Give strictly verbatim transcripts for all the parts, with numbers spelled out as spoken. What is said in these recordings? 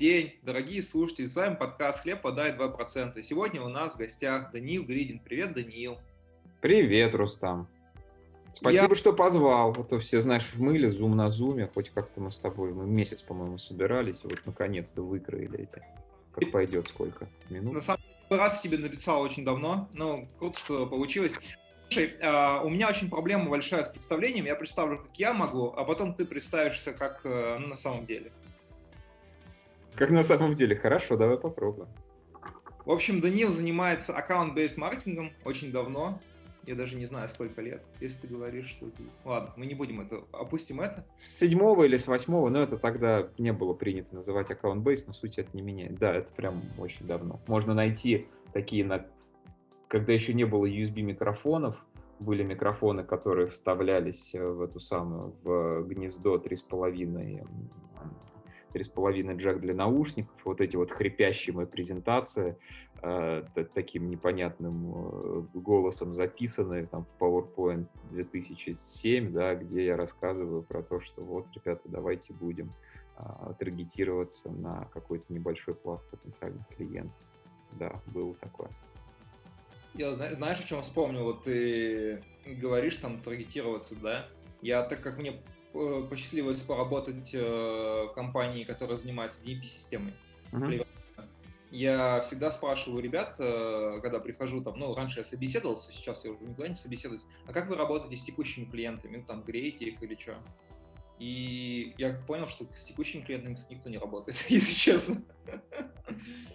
день, дорогие слушатели, с вами подкаст «Хлеб, вода и два процента». И сегодня у нас в гостях Даниил Гридин. Привет, Даниил. Привет, Рустам. Спасибо, Я... что позвал. А то все, знаешь, вмыли, зум на зуме, хоть как-то мы с тобой, мы месяц, по-моему, собирались, и вот наконец-то выкроили эти, как пойдет, сколько минут. На самом деле, раз тебе написал очень давно, ну, круто, что получилось. Слушай, у меня очень проблема большая с представлением, я представлю, как я могу, а потом ты представишься, как ну, на самом деле. Как на самом деле, хорошо, давай попробуем. В общем, Даниил занимается аккаунт-бейс маркетингом очень давно. Я даже не знаю, сколько лет, если ты говоришь, что... Ладно, мы не будем это... Опустим это. С седьмого или с восьмого, но это тогда не было принято называть аккаунт-бейс, но суть это не меняет. Да, это прям очень давно. Можно найти такие, на... когда еще не было ю эс би-микрофонов, были микрофоны, которые вставлялись в эту самую, в гнездо три с половиной... три с половиной джек для наушников, вот эти вот хрипящие мои презентации, э, таким непонятным голосом записанные там в PowerPoint две тысячи семь, да, где я рассказываю про то, что вот, ребята, давайте будем э, таргетироваться на какой-то небольшой пласт потенциальных клиентов. Да, было такое. Я, знаешь, о чем вспомнил? Вот ты говоришь там таргетироваться, да? Я, так как мне посчастливилось поработать э, в компании, которая занимается ди эм пи-системой. Uh-huh. Я всегда спрашиваю ребят, э, когда прихожу там, ну, раньше я собеседовался, сейчас я уже никогда не собеседуюсь, а как вы работаете с текущими клиентами, ну, там, греете их или что? И я понял, что с текущими клиентами никто не работает, если честно.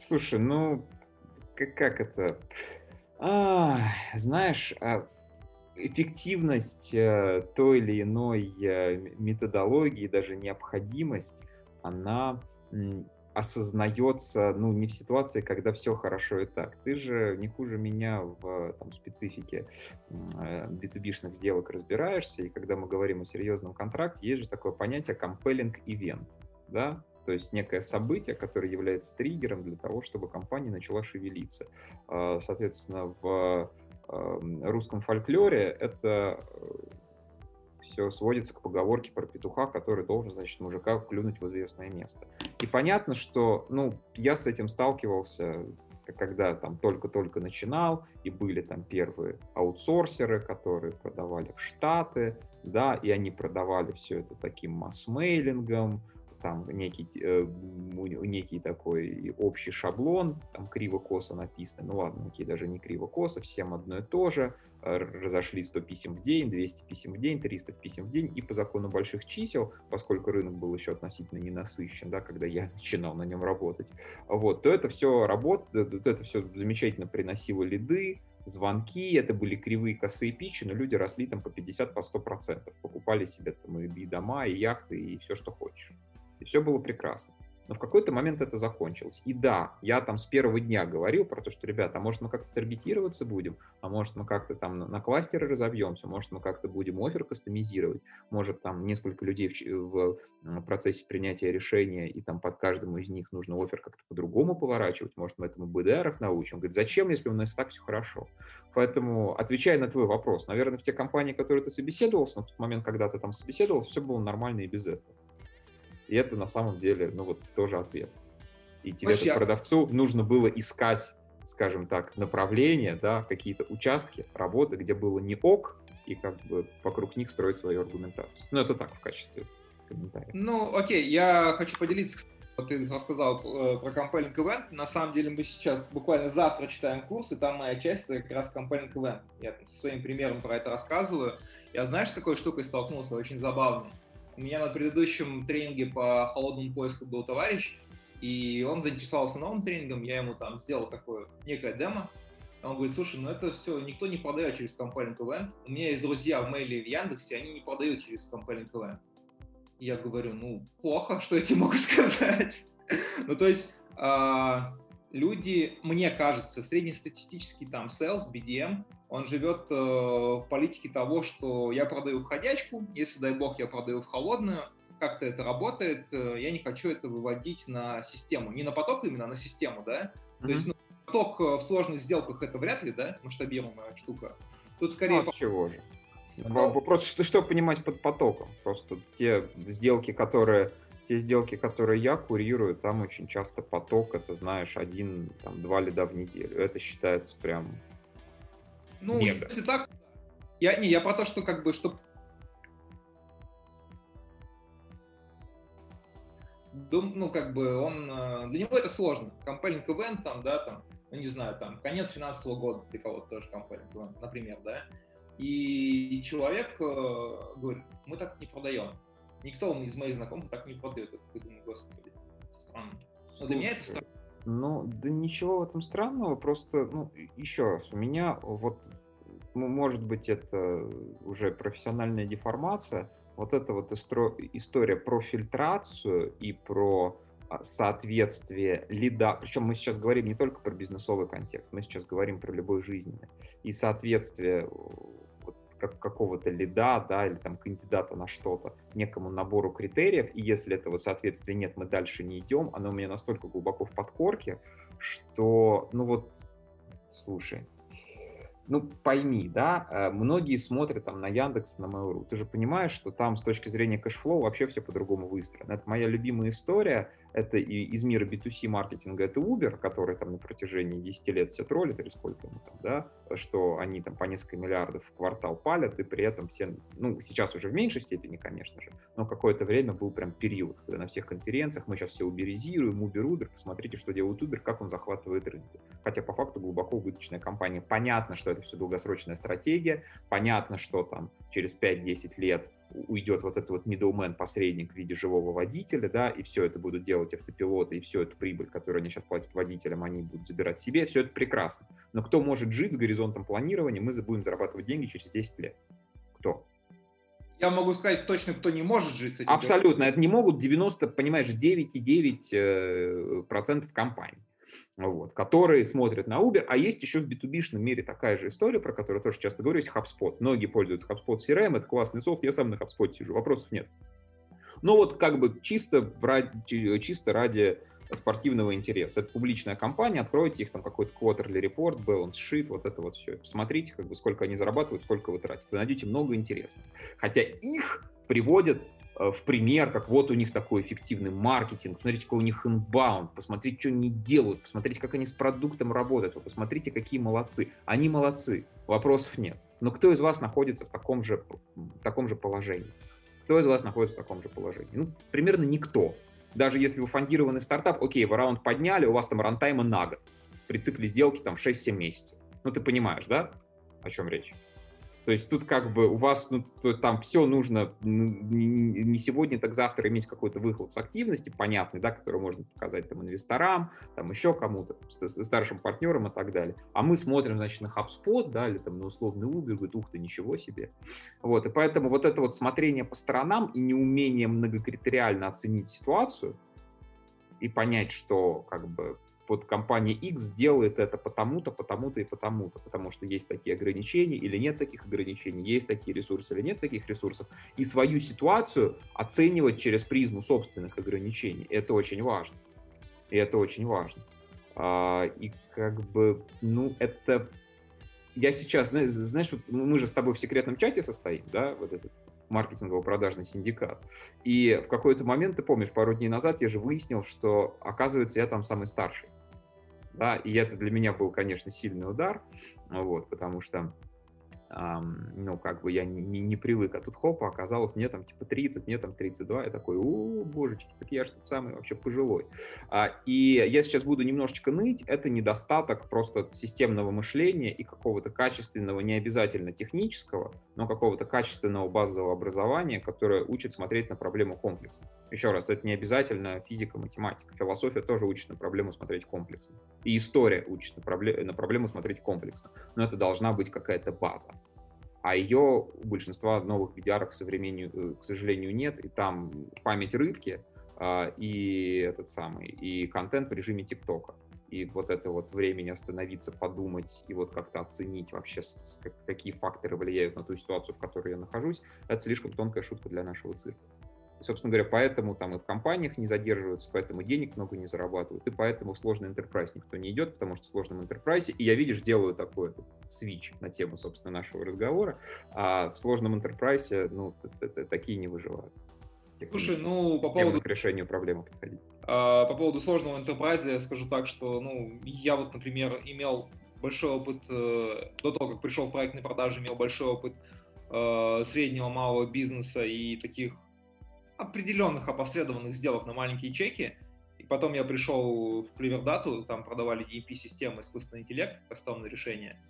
Слушай, ну, как, как это? А, знаешь... А... Эффективность той или иной методологии, даже необходимость, она осознается, ну, не в ситуации, когда все хорошо и так. Ты же не хуже меня в там, специфике би ту би-шных сделок разбираешься, и когда мы говорим о серьезном контракте, есть же такое понятие compelling event, да? То есть некое событие, которое является триггером для того, чтобы компания начала шевелиться. Соответственно, в русском фольклоре это все сводится к поговорке про петуха, который должен, значит, мужика клюнуть в известное место. И понятно, что, ну, я с этим сталкивался, когда там только-только начинал, и были там первые аутсорсеры, которые продавали в Штаты, да, и они продавали все это таким масс-мейлингом, там некий, э, некий такой общий шаблон, там криво-косо написано, ну ладно, окей, даже не криво-косо, всем одно и то же, разошли сто писем в день, двести писем в день, триста писем в день, и по закону больших чисел, поскольку рынок был еще относительно ненасыщен, да, когда я начинал на нем работать, вот, то это все работало, то это все замечательно приносило лиды, звонки, это были кривые косые питчи, но люди росли там по пятьдесят, по сто процентов, покупали себе там и дома, и яхты, и все, что хочешь. И все было прекрасно. Но в какой-то момент это закончилось. И да, я там с первого дня говорил про то, что, ребята, а может мы как-то таргетироваться будем, а может мы как-то там на кластеры разобьемся, может мы как-то будем оффер кастомизировать, может там несколько людей в, в процессе принятия решения, и там под каждому из них нужно оффер как-то по-другому поворачивать, может мы этому би ди ар-ов научим. Говорит, зачем, если у нас так все хорошо? Поэтому, отвечая на твой вопрос, наверное, в те компании, в которые ты собеседовался, на тот момент, когда ты там собеседовался, все было нормально и без этого. И это на самом деле, ну вот, тоже ответ. И тебе, Маш, как продавцу, нужно было искать, скажем так, направления, да, какие-то участки работы, где было не ок, и как бы вокруг них строить свою аргументацию. Ну, это так, в качестве комментария. Ну, окей, я хочу поделиться, ты рассказал про compelling event. На самом деле мы сейчас буквально завтра читаем курс, и там моя часть — это как раз compelling event. Я там со своим примером про это рассказываю. Я, знаешь, с какой штукой столкнулся, очень забавно. У меня на предыдущем тренинге по холодному поиску был товарищ, и он заинтересовался новым тренингом, я ему там сделал такое некое демо. Он говорит, слушай, ну это все, никто не продает через compelling event. У меня есть друзья в Мэле и в Яндексе, они не продают через compelling event. И я говорю, ну плохо, что я тебе могу сказать. Ну то есть люди, мне кажется, среднестатистический там sales, би ди эм, он живет э, в политике того, что я продаю входячку, если, дай бог, я продаю в холодную, как-то это работает, э, я не хочу это выводить на систему. Не на поток именно, а на систему, да? Mm-hmm. То есть ну, поток в сложных сделках — это вряд ли, да, масштабируемая штука. Тут скорее... Ну, от чего же? Ну, просто что, что понимать под потоком? Просто те сделки, которые те сделки, которые я курирую, там очень часто поток, это, знаешь, один, там, два лида в неделю. Это считается прям ну, мега. Если так, я, не, я про то, что как бы, что ну, как бы, он, для него это сложно. Compelling event, там, да, там, ну, не знаю, там, конец финансового года для кого-то тоже compelling event, например, да. И человек э, говорит, мы так не продаем. Никто из моих знакомых так не продает. Я думаю, господи, странно. Слушай, но для меня это странно. Ну, да ничего в этом странного, просто, ну, еще раз, у меня вот, ну, может быть, это уже профессиональная деформация, вот эта вот истро- история про фильтрацию и про соответствие лида, причем мы сейчас говорим не только про бизнесовый контекст, мы сейчас говорим про любой жизненный, и соответствие вот, как, какого-то лида, да, или там кандидата на что-то, некому набору критериев, и если этого соответствия нет, мы дальше не идем, оно у меня настолько глубоко в подкорке, что, ну вот, слушай, ну, пойми, да, многие смотрят там на Яндекс, на Мэл.ру. Ты же понимаешь, что там с точки зрения кэшфлоу вообще все по-другому выстроено. Это моя любимая история. Это и из мира би ту си маркетинга, это Uber, который там на протяжении десять лет все троллит, или сколько ему там, да, что они там по несколько миллиардов в квартал палят, и при этом все, ну, сейчас уже в меньшей степени, конечно же, но какое-то время был прям период, когда на всех конференциях мы сейчас все уберизируем, Uber, Uber, посмотрите, что делает Uber, как он захватывает рынки. Хотя по факту глубоко убыточная компания. Понятно, что это все долгосрочная стратегия, понятно, что там через пять-десять лет уйдет вот этот вот middleman-посредник в виде живого водителя, да, и все это будут делать автопилоты, и всю эту прибыль, которую они сейчас платят водителям, они будут забирать себе, все это прекрасно. Но кто может жить с горизонтом планирования, мы будем зарабатывать деньги через десять лет? Кто? Я могу сказать точно, кто не может жить с этим. Абсолютно, это не могут девяносто, понимаешь, девять целых девять десятых процента компаний. Вот, которые смотрят на Uber, а есть еще в би ту би-шном мире такая же история, про которую тоже часто говорю, есть HubSpot. Многие пользуются HubSpot си эр эм, это классный софт, я сам на HubSpot сижу, вопросов нет. Но вот как бы чисто, чисто ради спортивного интереса. Это публичная компания, откройте их там какой-то quarterly report, balance sheet, вот это вот все. Посмотрите, как бы, сколько они зарабатывают, сколько вы тратите. Вы найдете много интересного. Хотя их приводят в пример, как вот у них такой эффективный маркетинг, посмотрите, какой у них инбаунд, посмотрите, что они делают, посмотрите, как они с продуктом работают, вы посмотрите, какие молодцы. Они молодцы, вопросов нет. Но кто из вас находится в таком же, в таком же положении? Кто из вас находится в таком же положении? Ну, примерно никто. Даже если вы фондированный стартап, окей, вы раунд подняли, у вас там рантайма на год, при цикле сделки там шесть-семь месяцев. Ну, ты понимаешь, да, о чем речь? То есть тут как бы у вас, ну, там все нужно не сегодня, так завтра иметь какой-то выхлоп с активности, понятный, да, который можно показать там инвесторам, там еще кому-то, старшим партнерам и так далее. А мы смотрим, значит, на HubSpot, да, или там на условный Uber, говорит, ух ты, ничего себе. Вот, и поэтому вот это вот смотрение по сторонам и неумение многокритериально оценить ситуацию и понять, что как бы вот компания X сделает это потому-то, потому-то и потому-то, потому что есть такие ограничения или нет таких ограничений, есть такие ресурсы или нет таких ресурсов. И свою ситуацию оценивать через призму собственных ограничений. Это очень важно. И это очень важно. И как бы, ну, это... Я сейчас, знаешь, вот мы же с тобой в секретном чате состоим, да, вот этот маркетингово-продажный синдикат. И в какой-то момент, ты помнишь, пару дней назад я же выяснил, что, оказывается, я там самый старший. Да, и это для меня был, конечно, сильный удар, вот, потому что, эм, ну, как бы я не, не, не привык, а тут хопа, оказалось, мне там типа тридцать, мне там тридцать два, я такой, о, божечки, так я же тот самый вообще пожилой. А, и я сейчас буду немножечко ныть, это недостаток просто системного мышления и какого-то качественного, не обязательно технического, но какого-то качественного базового образования, которое учит смотреть на проблему комплексно. Еще раз, это не обязательно физика, математика. Философия тоже учит на проблему смотреть комплексно. И история учит на, пробле- на проблему смотреть комплексно. Но это должна быть какая-то база. А ее у большинства новых ви ди ар-ов, к сожалению, нет. И там память рыбки, и этот самый, и контент в режиме ТикТока. И вот это вот времени остановиться, подумать и вот как-то оценить вообще, какие факторы влияют на ту ситуацию, в которой я нахожусь, это слишком тонкая шутка для нашего цирка. И, собственно говоря, поэтому там и в компаниях не задерживаются, поэтому денег много не зарабатывают, и поэтому в сложный enterprise никто не идет, потому что в сложном enterprise, и я, видишь, делаю такой свич на тему, собственно, нашего разговора, а в сложном enterprise, ну, такие не выживают. Слушай, ну, по поводу... к решению проблемы подходить. По поводу сложного enterprise, я скажу так, что, ну, я вот, например, имел большой опыт, до того, как пришел в проектные продажи, имел большой опыт среднего, малого бизнеса и таких определенных опосредованных сделок на маленькие чеки. И потом я пришел в Кливердату, там продавали ди эм пи-системы, искусственный интеллект, кастомное решение.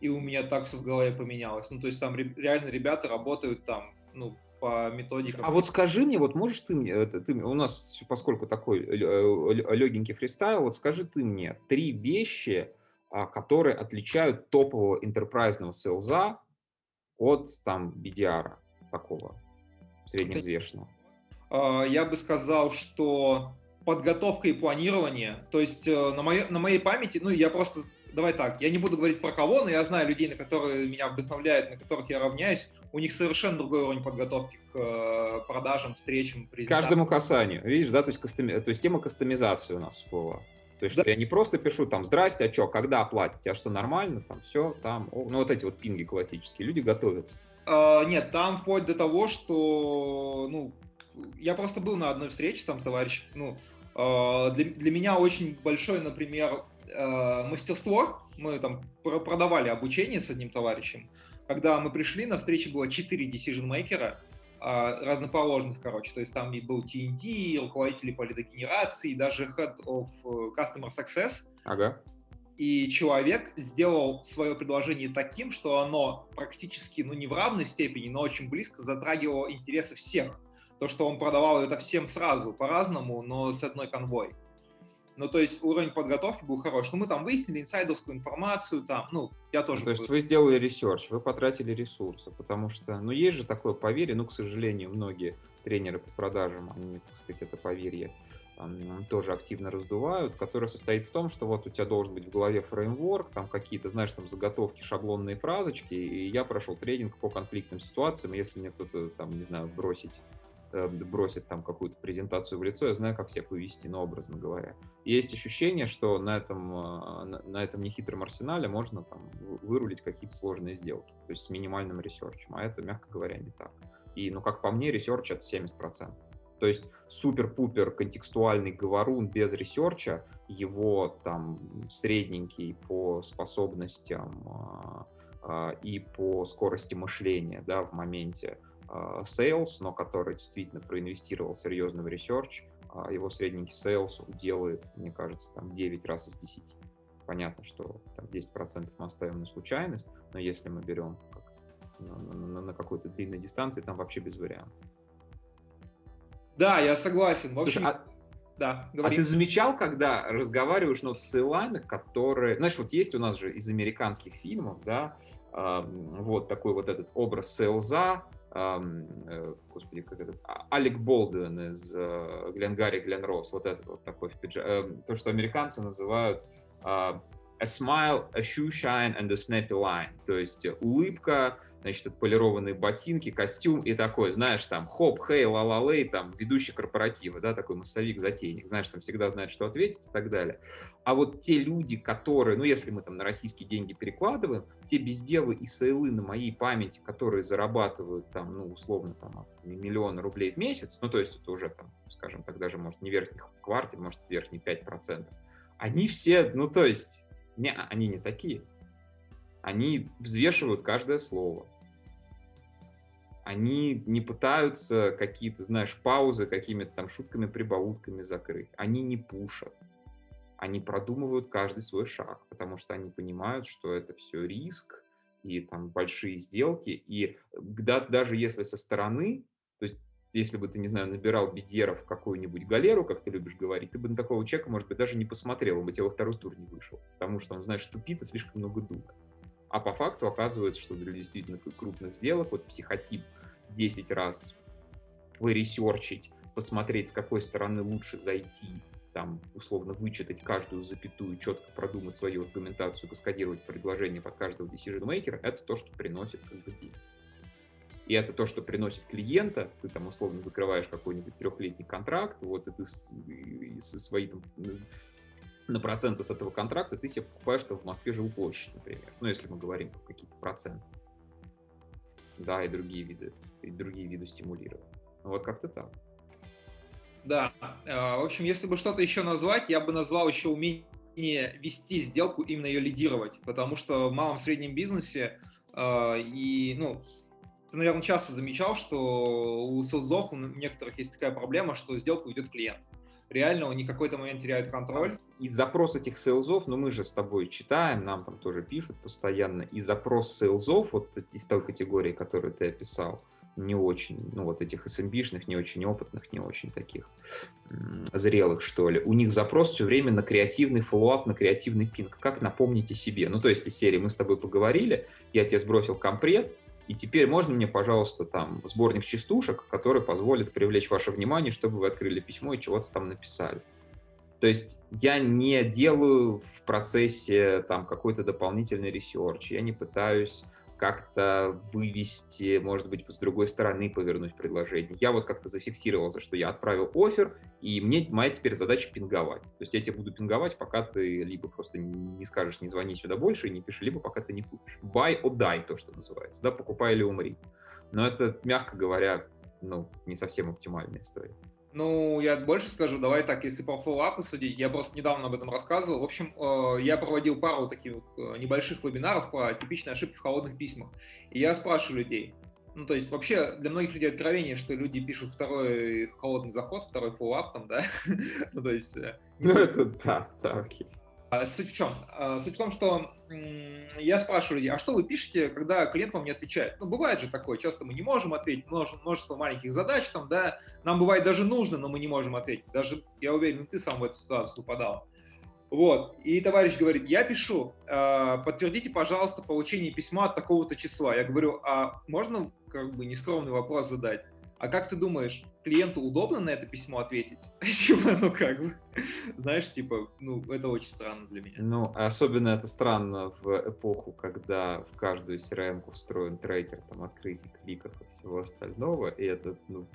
И у меня так все в голове поменялось. Ну, то есть там реально ребята работают там, ну, по методикам. А вот скажи мне, вот можешь ты мне, ты, у нас поскольку такой легенький фристайл, вот скажи ты мне три вещи, которые отличают топового энтерпрайзного сейлза от там би ди ар такого средневзвешенного. Я бы сказал, что подготовка и планирование, то есть на моей, на моей памяти, ну я просто, давай так, я не буду говорить про кого, но я знаю людей, на которые меня вдохновляют, на которых я равняюсь, у них совершенно другой уровень подготовки к продажам, встречам, презентациям. Каждому касанию, видишь, да, то есть, кастоми... то есть тема кастомизации у нас всплыла. То есть да. Я не просто пишу там «Здрасте, а что, когда оплатить? А что, нормально? Там все, там...» О, ну, вот эти вот пинги классические. Люди готовятся. А, нет, там вплоть до того, что... Ну, я просто был на одной встрече, там, товарищ... Ну, для, для меня очень большое, например, мастерство. Мы там продавали обучение с одним товарищем. Когда мы пришли, на встрече было четыре decision-мейкера, разноположных, короче, то есть там был ти энд ди, руководители по лидогенерации, даже Head of Customer Success. Ага. И человек сделал свое предложение таким, что оно практически, ну, не в равной степени, но очень близко затрагивало интересы всех. То, что он продавал это всем сразу, по-разному, но с одной конвой. Ну, то есть уровень подготовки был хорош. Ну, мы там выяснили инсайдерскую информацию, там, ну, я тоже... Ну, то есть вы сделали ресерч, вы потратили ресурсы, потому что, ну, есть же такое поверье, ну, к сожалению, многие тренеры по продажам, они, так сказать, это поверье там, тоже активно раздувают, которое состоит в том, что вот у тебя должен быть в голове фреймворк, там какие-то, знаешь, там заготовки, шаблонные фразочки, и я прошел тренинг по конфликтным ситуациям, если мне кто-то, там, не знаю, бросить... бросит там какую-то презентацию в лицо, я знаю, как всех вывести, но образно говоря. Есть ощущение, что на этом, на, на этом нехитром арсенале можно там вырулить какие-то сложные сделки, то есть с минимальным ресерчем, а это, мягко говоря, не так. И, ну, как по мне, ресерч — это семьдесят процентов. То есть супер-пупер контекстуальный говорун без ресерча, его там средненький по способностям э, э, и по скорости мышления, да, в моменте, Sales, но который действительно проинвестировал серьезно в ресерч, его средненький Sales делает, мне кажется, там девять раз из десяти. Понятно, что там десять процентов мы оставим на случайность, но если мы берем на, на, на какой-то длинной дистанции, там вообще без вариантов. Да, я согласен. В общем, Слушай, а, да, а ты замечал, когда разговариваешь, ну, с сейлами, которые... Знаешь, вот есть у нас же из американских фильмов, да, вот такой вот этот образ сейлза, господи, как этот, Алек Болдуин из Гленгарри Глен Росс, вот этот вот такой в пиджаке, то, что американцы называют uh, a smile, a shoe shine and a snappy line, то есть улыбка, значит, отполированные ботинки, костюм и такой, знаешь, там, хоп, хей, ла-ла-лей, там, ведущий корпоратива, да, такой массовик-затейник, знаешь, там всегда знает, что ответить и так далее. А вот те люди, которые, ну, если мы там на российские деньги перекладываем, те бездевы и сейлы на моей памяти, которые зарабатывают там, ну, условно, там, миллион рублей в месяц, ну, то есть это уже, там, скажем так, даже, может, не верхних квартир, может, верхние пять процентов, они все, ну, то есть, не, они не такие. Они взвешивают каждое слово. Они не пытаются какие-то, знаешь, паузы какими-то там шутками-прибаутками закрыть. Они не пушат. Они продумывают каждый свой шаг, потому что они понимают, что это все риск и там большие сделки. И да, даже если со стороны, то есть если бы ты, не знаю, набирал бедеров в какую-нибудь галеру, как ты любишь говорить, ты бы на такого человека, может быть, даже не посмотрел, он бы тебе во второй тур не вышел, потому что он, знаешь, тупит и слишком много думает. А по факту оказывается, что для действительно крупных сделок вот психотип десять раз поресерчить, посмотреть, с какой стороны лучше зайти, там, условно, вычитать каждую запятую, четко продумать свою аргументацию, каскадировать предложение под каждого decision-maker, это то, что приносит компании. И это то, что приносит клиента. Ты там условно закрываешь какой-нибудь трехлетний контракт, вот и ты с, и со своей там... на проценты с этого контракта ты себе покупаешь там в Москве жилплощадь, например. Ну, если мы говорим про какие-то проценты. Да, и другие виды, и другие виды стимулирования. Вот как-то так. Да, в общем, если бы что-то еще назвать, я бы назвал еще умение вести сделку, именно ее лидировать, потому что в малом и среднем бизнесе, и, ну, ты, наверное, часто замечал, что у селзов, у некоторых есть такая проблема, что сделку ведет клиент. Реально они в какой-то момент теряют контроль. И запрос этих сейлзов, ну мы же с тобой читаем, нам там тоже пишут постоянно, и запрос сейлзов вот из той категории, которую ты описал, не очень, ну вот этих эс эм би-шных, не очень опытных, не очень таких м- зрелых, что ли, у них запрос все время на креативный фоллоуап, на креативный пинг. Как напомнить о себе? Ну то есть из серии «Мы с тобой поговорили», я тебе сбросил компрет, и теперь можно мне, пожалуйста, там сборник частушек, который позволит привлечь ваше внимание, чтобы вы открыли письмо и чего-то там написали. То есть я не делаю в процессе там какой-то дополнительный ресерч, я не пытаюсь как-то вывести, может быть, с другой стороны повернуть предложение. Я вот как-то зафиксировался, что я отправил оффер, и мне моя теперь задача пинговать. То есть я тебя буду пинговать, пока ты либо просто не скажешь, не звони сюда больше и не пиши, либо пока ты не купишь. Buy or die, то, что называется, да, покупай или умри. Но это, мягко говоря, ну, не совсем оптимальная история. Ну, я больше скажу, давай так, если по фоллоуапу судить, я просто недавно об этом рассказывал. В общем, я проводил пару таких вот небольших вебинаров про типичные ошибки в холодных письмах. И я спрашиваю людей, ну, то есть вообще для многих людей откровение, что люди пишут второй холодный заход, второй фоллоуап там, да? Ну, то есть... Ну, это да, да, окей. Суть в чем? Суть в том, что я спрашиваю людей, а что вы пишете, когда клиент вам не отвечает? Ну, бывает же такое, часто мы не можем ответить, множество маленьких задач там, да, нам бывает даже нужно, но мы не можем ответить. Даже, я уверен, ты сам в эту ситуацию попадал. Вот, и товарищ говорит, я пишу, подтвердите, пожалуйста, получение письма от такого-то числа. Я говорю, а можно, как бы, нескромный вопрос задать? А как ты думаешь, клиенту удобно на это письмо ответить? Типа, ну как бы, знаешь, типа, ну это очень странно для меня. Ну, особенно это странно в эпоху, когда в каждую си эр эм-ку встроен трекер, там, открытий, кликов и всего остального, и это, ну,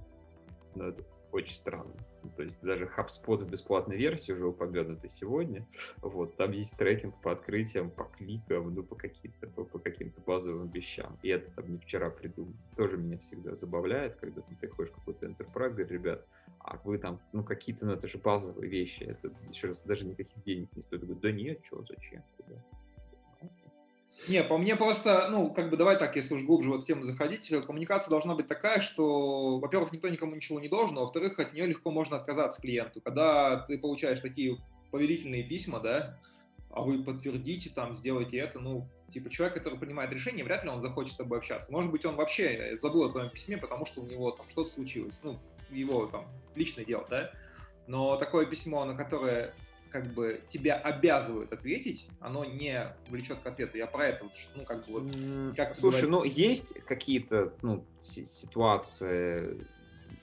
ну это очень странно. То есть даже HubSpot в бесплатной версии уже упомянутой сегодня, вот, там есть трекинг по открытиям, по кликам, ну, по каким-то, по, по каким-то базовым вещам. И это там не вчера придумано. Тоже меня всегда забавляет, когда ты приходишь в какой-то enterprise, говоришь, ребят, а вы там, ну, какие-то, ну, это же базовые вещи, это, еще раз, даже никаких денег не стоит. Я говорю, да нет, что, зачем, куда? Не, по мне просто, ну, как бы, давай так, если уж глубже в эту тему заходить, коммуникация должна быть такая, что, во-первых, никто никому ничего не должен, а во-вторых, от нее легко можно отказаться клиенту. Когда ты получаешь такие повелительные письма, да, а вы подтвердите, там, сделайте это, ну, типа, человек, который принимает решение, вряд ли он захочет с тобой общаться. Может быть, он вообще забыл о твоем письме, потому что у него там что-то случилось, ну, его там личное дело, да, но такое письмо, на которое... как бы тебя обязывают ответить, оно не влечет к ответу. Я про это, ну, как бы... Вот, как Слушай, говорить. Ну, есть какие-то, ну, с- ситуации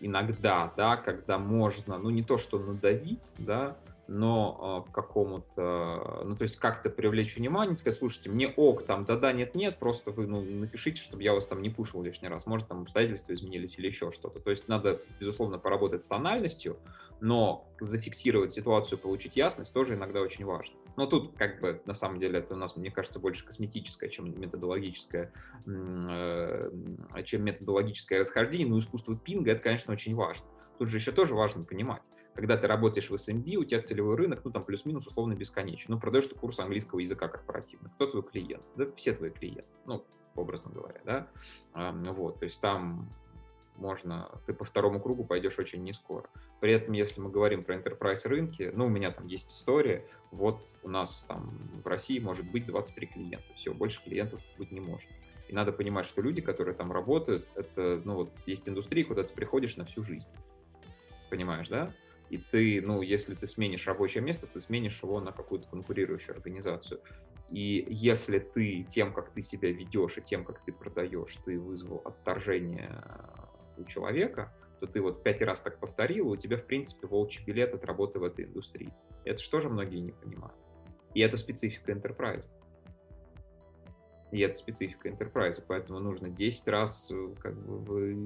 иногда, да, когда можно, ну, не то, что надавить, да, но э, какому-то, ну, то есть как-то привлечь внимание, сказать, слушайте, мне ок, там, да-да, нет-нет, просто вы, ну, напишите, чтобы я вас там не пушил лишний раз, может, там обстоятельства изменились или еще что-то. То есть надо, безусловно, поработать с тональностью, но зафиксировать ситуацию, получить ясность тоже иногда очень важно. Но тут, как бы, на самом деле, это у нас, мне кажется, больше косметическое, чем методологическое, чем методологическое расхождение, но искусство пинга, это, конечно, очень важно. Тут же еще тоже важно понимать, когда ты работаешь в эс эм би, у тебя целевой рынок, ну там плюс-минус условно бесконечен, ну продаешь ты курс английского языка корпоративно, кто твой клиент? Да все твои клиенты, ну образно говоря, да, а, вот, то есть там можно, ты по второму кругу пойдешь очень нескоро. При этом, если мы говорим про enterprise рынки, ну у меня там есть история, вот у нас там в России может быть двадцать три клиента, все, больше клиентов быть не может. И надо понимать, что люди, которые там работают, это, ну вот, есть индустрия, куда ты приходишь на всю жизнь. Понимаешь, да? И ты, ну, если ты сменишь рабочее место, ты сменишь его на какую-то конкурирующую организацию. И если ты тем, как ты себя ведешь, и тем, как ты продаешь, ты вызвал отторжение у человека, то ты вот пять раз так повторил, и у тебя, в принципе, волчий билет от работы в этой индустрии. Это же тоже многие не понимают. И это специфика enterprise. И это специфика enterprise, поэтому нужно десять раз, как бы, вы...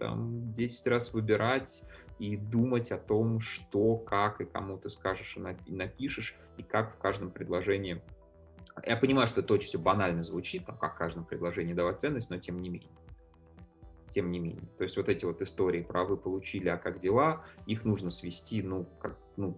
там десять раз выбирать и думать о том, что, как и кому ты скажешь и напишешь, и как в каждом предложении. Я понимаю, что это очень все банально звучит, там, как в каждом предложении давать ценность, но тем не менее. тем не менее. То есть вот эти вот истории про «вы получили, а как дела», их нужно свести, ну, как, ну,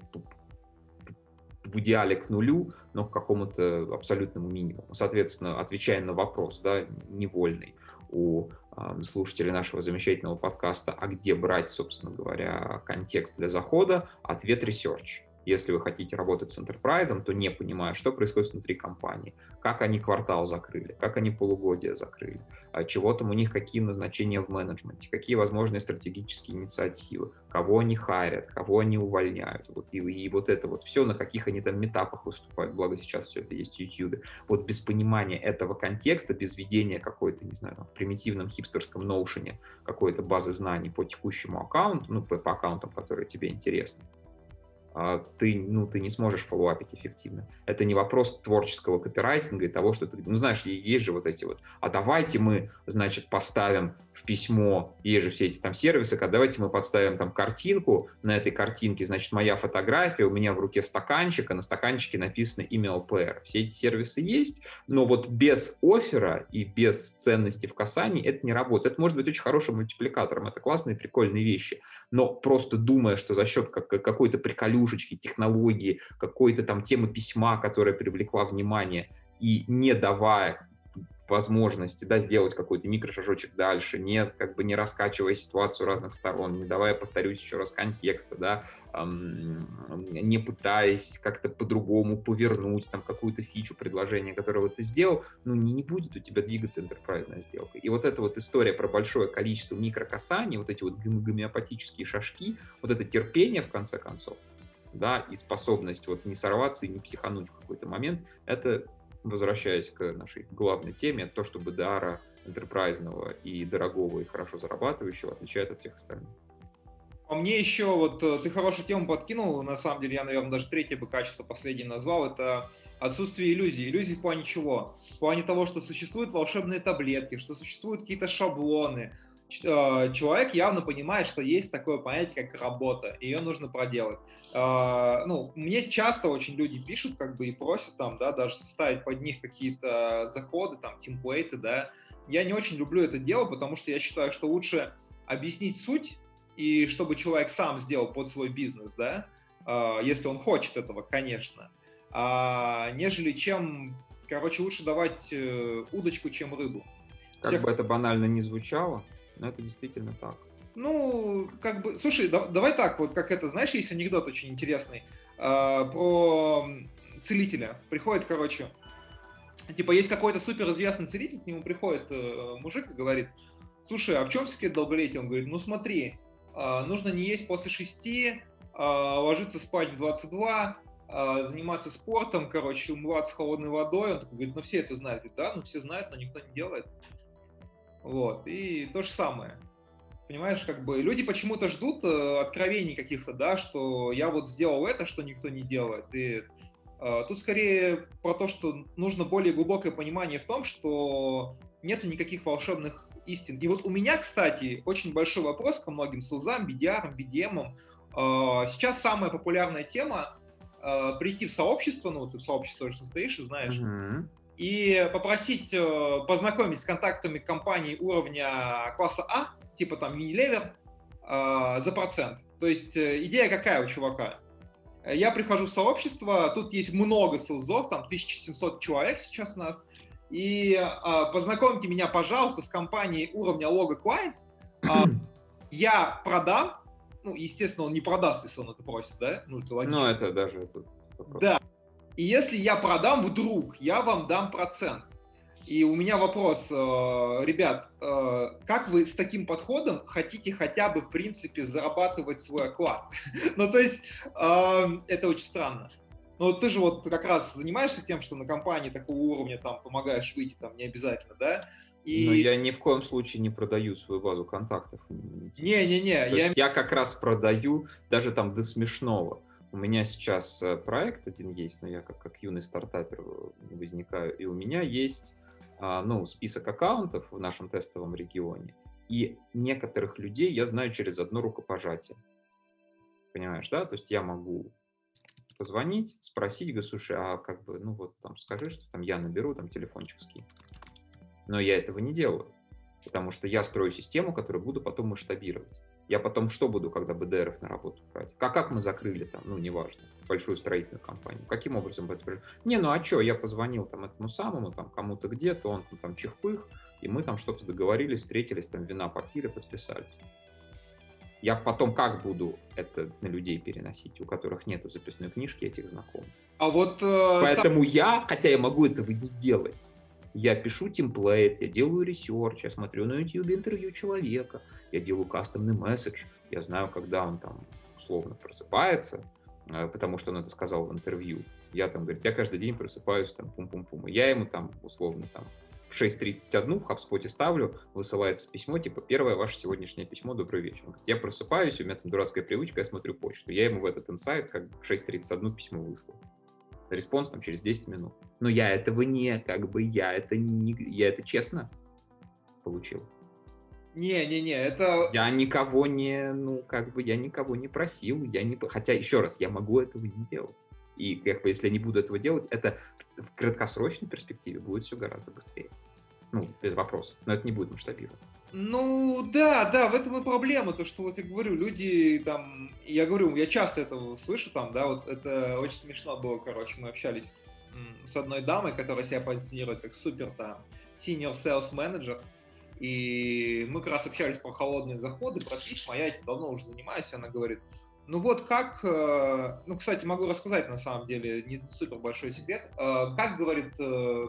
в идеале к нулю, но к какому-то абсолютному минимуму. Соответственно, отвечая на вопрос, да, невольный у э, слушателей нашего замечательного подкаста, а где брать, собственно говоря, контекст для захода, ответ — ресерч. Если вы хотите работать с энтерпрайзом, то не понимая, что происходит внутри компании, как они квартал закрыли, как они полугодие закрыли, чего там у них, какие назначения в менеджменте, какие возможные стратегические инициативы, кого они хайрят, кого они увольняют. Вот, и, и вот это вот все, на каких они там этапах выступают, благо сейчас все это есть в YouTube. Вот без понимания этого контекста, без ведения какой-то, не знаю, в примитивном хипстерском ноушене какой-то базы знаний по текущему аккаунту, ну, по, по аккаунтам, которые тебе интересны, ты, ну, ты не сможешь фоллоуапить эффективно. Это не вопрос творческого копирайтинга и того, что ты... Ну, знаешь, есть же вот эти вот... А давайте мы, значит, поставим в письмо... Есть же все эти там сервисы, а давайте мы подставим там картинку. На этой картинке, значит, моя фотография, у меня в руке стаканчик, а на стаканчике написано имя ЛПР. Все эти сервисы есть, но вот без оффера и без ценности в касании это не работает. Это может быть очень хорошим мультипликатором. Это классные, прикольные вещи. Но просто думая, что за счет какой-то приколюшки, технологии, какой-то там темы письма, которая привлекла внимание, и не давая возможности, да, сделать какой-то микрошажочек дальше, не, как бы не раскачивая ситуацию разных сторон, не давая, повторюсь еще раз, контекста, да, эм, не пытаясь как-то по-другому повернуть там какую-то фичу, предложение, которое вот ты сделал, ну, не, не будет у тебя двигаться энтерпрайзная сделка. И вот эта вот история про большое количество микрокасаний, вот эти вот гомеопатические шажки, вот это терпение, в конце концов, да, и способность вот не сорваться и не психануть в какой-то момент, это, возвращаясь к нашей главной теме, то, что би ди ар энтерпрайзного и дорогого, и хорошо зарабатывающего отличает от всех остальных. А мне еще, вот ты хорошую тему подкинул, на самом деле я, наверное, даже третье бы качество последнее назвал, это отсутствие иллюзий. Иллюзий в плане чего? В плане того, что существуют волшебные таблетки, что существуют какие-то шаблоны. Человек явно понимает, что есть такое понятие, как работа, ее нужно проделать. Ну, мне часто очень люди пишут, как бы, и просят там, да, даже составить под них какие-то заходы, там, темплейты, да. Я не очень люблю это дело, потому что я считаю, что лучше объяснить суть, и чтобы человек сам сделал под свой бизнес, да, если он хочет этого, конечно, нежели чем, короче, лучше давать удочку, чем рыбу. Как Всех... бы это банально не звучало, но это действительно так. Ну, как бы, слушай, да, давай так, вот как это, знаешь, есть анекдот очень интересный э, про целителя. Приходит, короче, типа есть какой-то суперизвестный целитель, к нему приходит э, мужик и говорит: слушай, а в чем секрет долголетия? Он говорит: ну смотри, э, нужно не есть после шести, э, ложиться спать в двадцать два, э, заниматься спортом, короче, умываться холодной водой. Он такой говорит: ну все это знают, говорит, да, ну все знают, но никто не делает. Вот, и то же самое. Понимаешь, как бы люди почему-то ждут откровений каких-то, да, что я вот сделал это, что никто не делает. И э, тут скорее про то, что нужно более глубокое понимание в том, что нету никаких волшебных истин. И вот у меня, кстати, очень большой вопрос ко многим сейлзам, би ди ар, би ди эм. Э, сейчас самая популярная тема э, прийти в сообщество, ну, ты в сообществе тоже состоишь и знаешь, mm-hmm. и попросить познакомить с контактами компаний уровня класса А, типа там Unilever, за процент. То есть идея какая у чувака? Я прихожу в сообщество, тут есть много сейлзов, там тысяча семьсот человек сейчас у нас, и познакомьте меня, пожалуйста, с компанией уровня Logo Client. Я продам, ну, естественно, он не продаст, если он это просит, да? Ну, это логично. Ну, это даже... Да. И если я продам вдруг, я вам дам процент. И у меня вопрос, э, ребят, э, как вы с таким подходом хотите хотя бы, в принципе, зарабатывать свой оклад? Ну, то есть, э, это очень странно. Но ты же вот как раз занимаешься тем, что на компании такого уровня там помогаешь выйти, там, не обязательно, да? И... Но я ни в коем случае не продаю свою базу контактов. Не-не-не. Я... я как раз продаю даже там до смешного. У меня сейчас проект один есть, но я как, как юный стартапер возникаю, и у меня есть, ну, список аккаунтов в нашем тестовом регионе, и некоторых людей я знаю через одно рукопожатие. Понимаешь, да? То есть я могу позвонить, спросить, говорю: слушай, а как бы, ну вот там скажи, что там я наберу, там телефончик скинь. Но я этого не делаю. Потому что я строю систему, которую буду потом масштабировать. Я потом что буду, когда БДРов на работу брать? Как, как мы закрыли там, ну, неважно, большую строительную компанию? Каким образом это? Не, ну а что, я позвонил там этому самому, там, кому-то где-то, он там, там чихпых, и мы там что-то договорились, встретились, там вина, папиры подписались. Я потом как буду это на людей переносить, у которых нету записной книжки этих знакомых? А вот, э, Поэтому сам... я, хотя я могу этого не делать, я пишу темплейт, я делаю ресерч, я смотрю на YouTube интервью человека, я делаю кастомный месседж, я знаю, когда он там условно просыпается, потому что он это сказал в интервью. Я там, говорит, я каждый день просыпаюсь, там, пум-пум-пум, и я ему там условно там в шесть тридцать один в HubSpot ставлю, высылается письмо, типа, первое ваше сегодняшнее письмо, добрый вечер. Он говорит, я просыпаюсь, у меня там дурацкая привычка, я смотрю почту. Я ему в этот инсайт как в шесть тридцать один письмо выслал. Респонс там через десять минут. Но я этого не, как бы, я это не, я это честно получил. Не-не-не, это... Я никого не, ну, как бы, я никого не просил, я не... Хотя, еще раз, я могу этого не делать. И, как бы, если я не буду этого делать, это в краткосрочной перспективе будет все гораздо быстрее. Ну, без вопросов. Но это не будет масштабировано. Ну, да, да, в этом и проблема, то, что, вот я говорю, люди там, я говорю, я часто это слышу там, да, вот это очень смешно было, короче, мы общались с одной дамой, которая себя позиционирует как супер там, senior sales manager, и мы как раз общались про холодные заходы, про письма, я этим давно уже занимаюсь, она говорит, ну вот как, ну, кстати, могу рассказать, на самом деле, не супер большой секрет, как, говорит,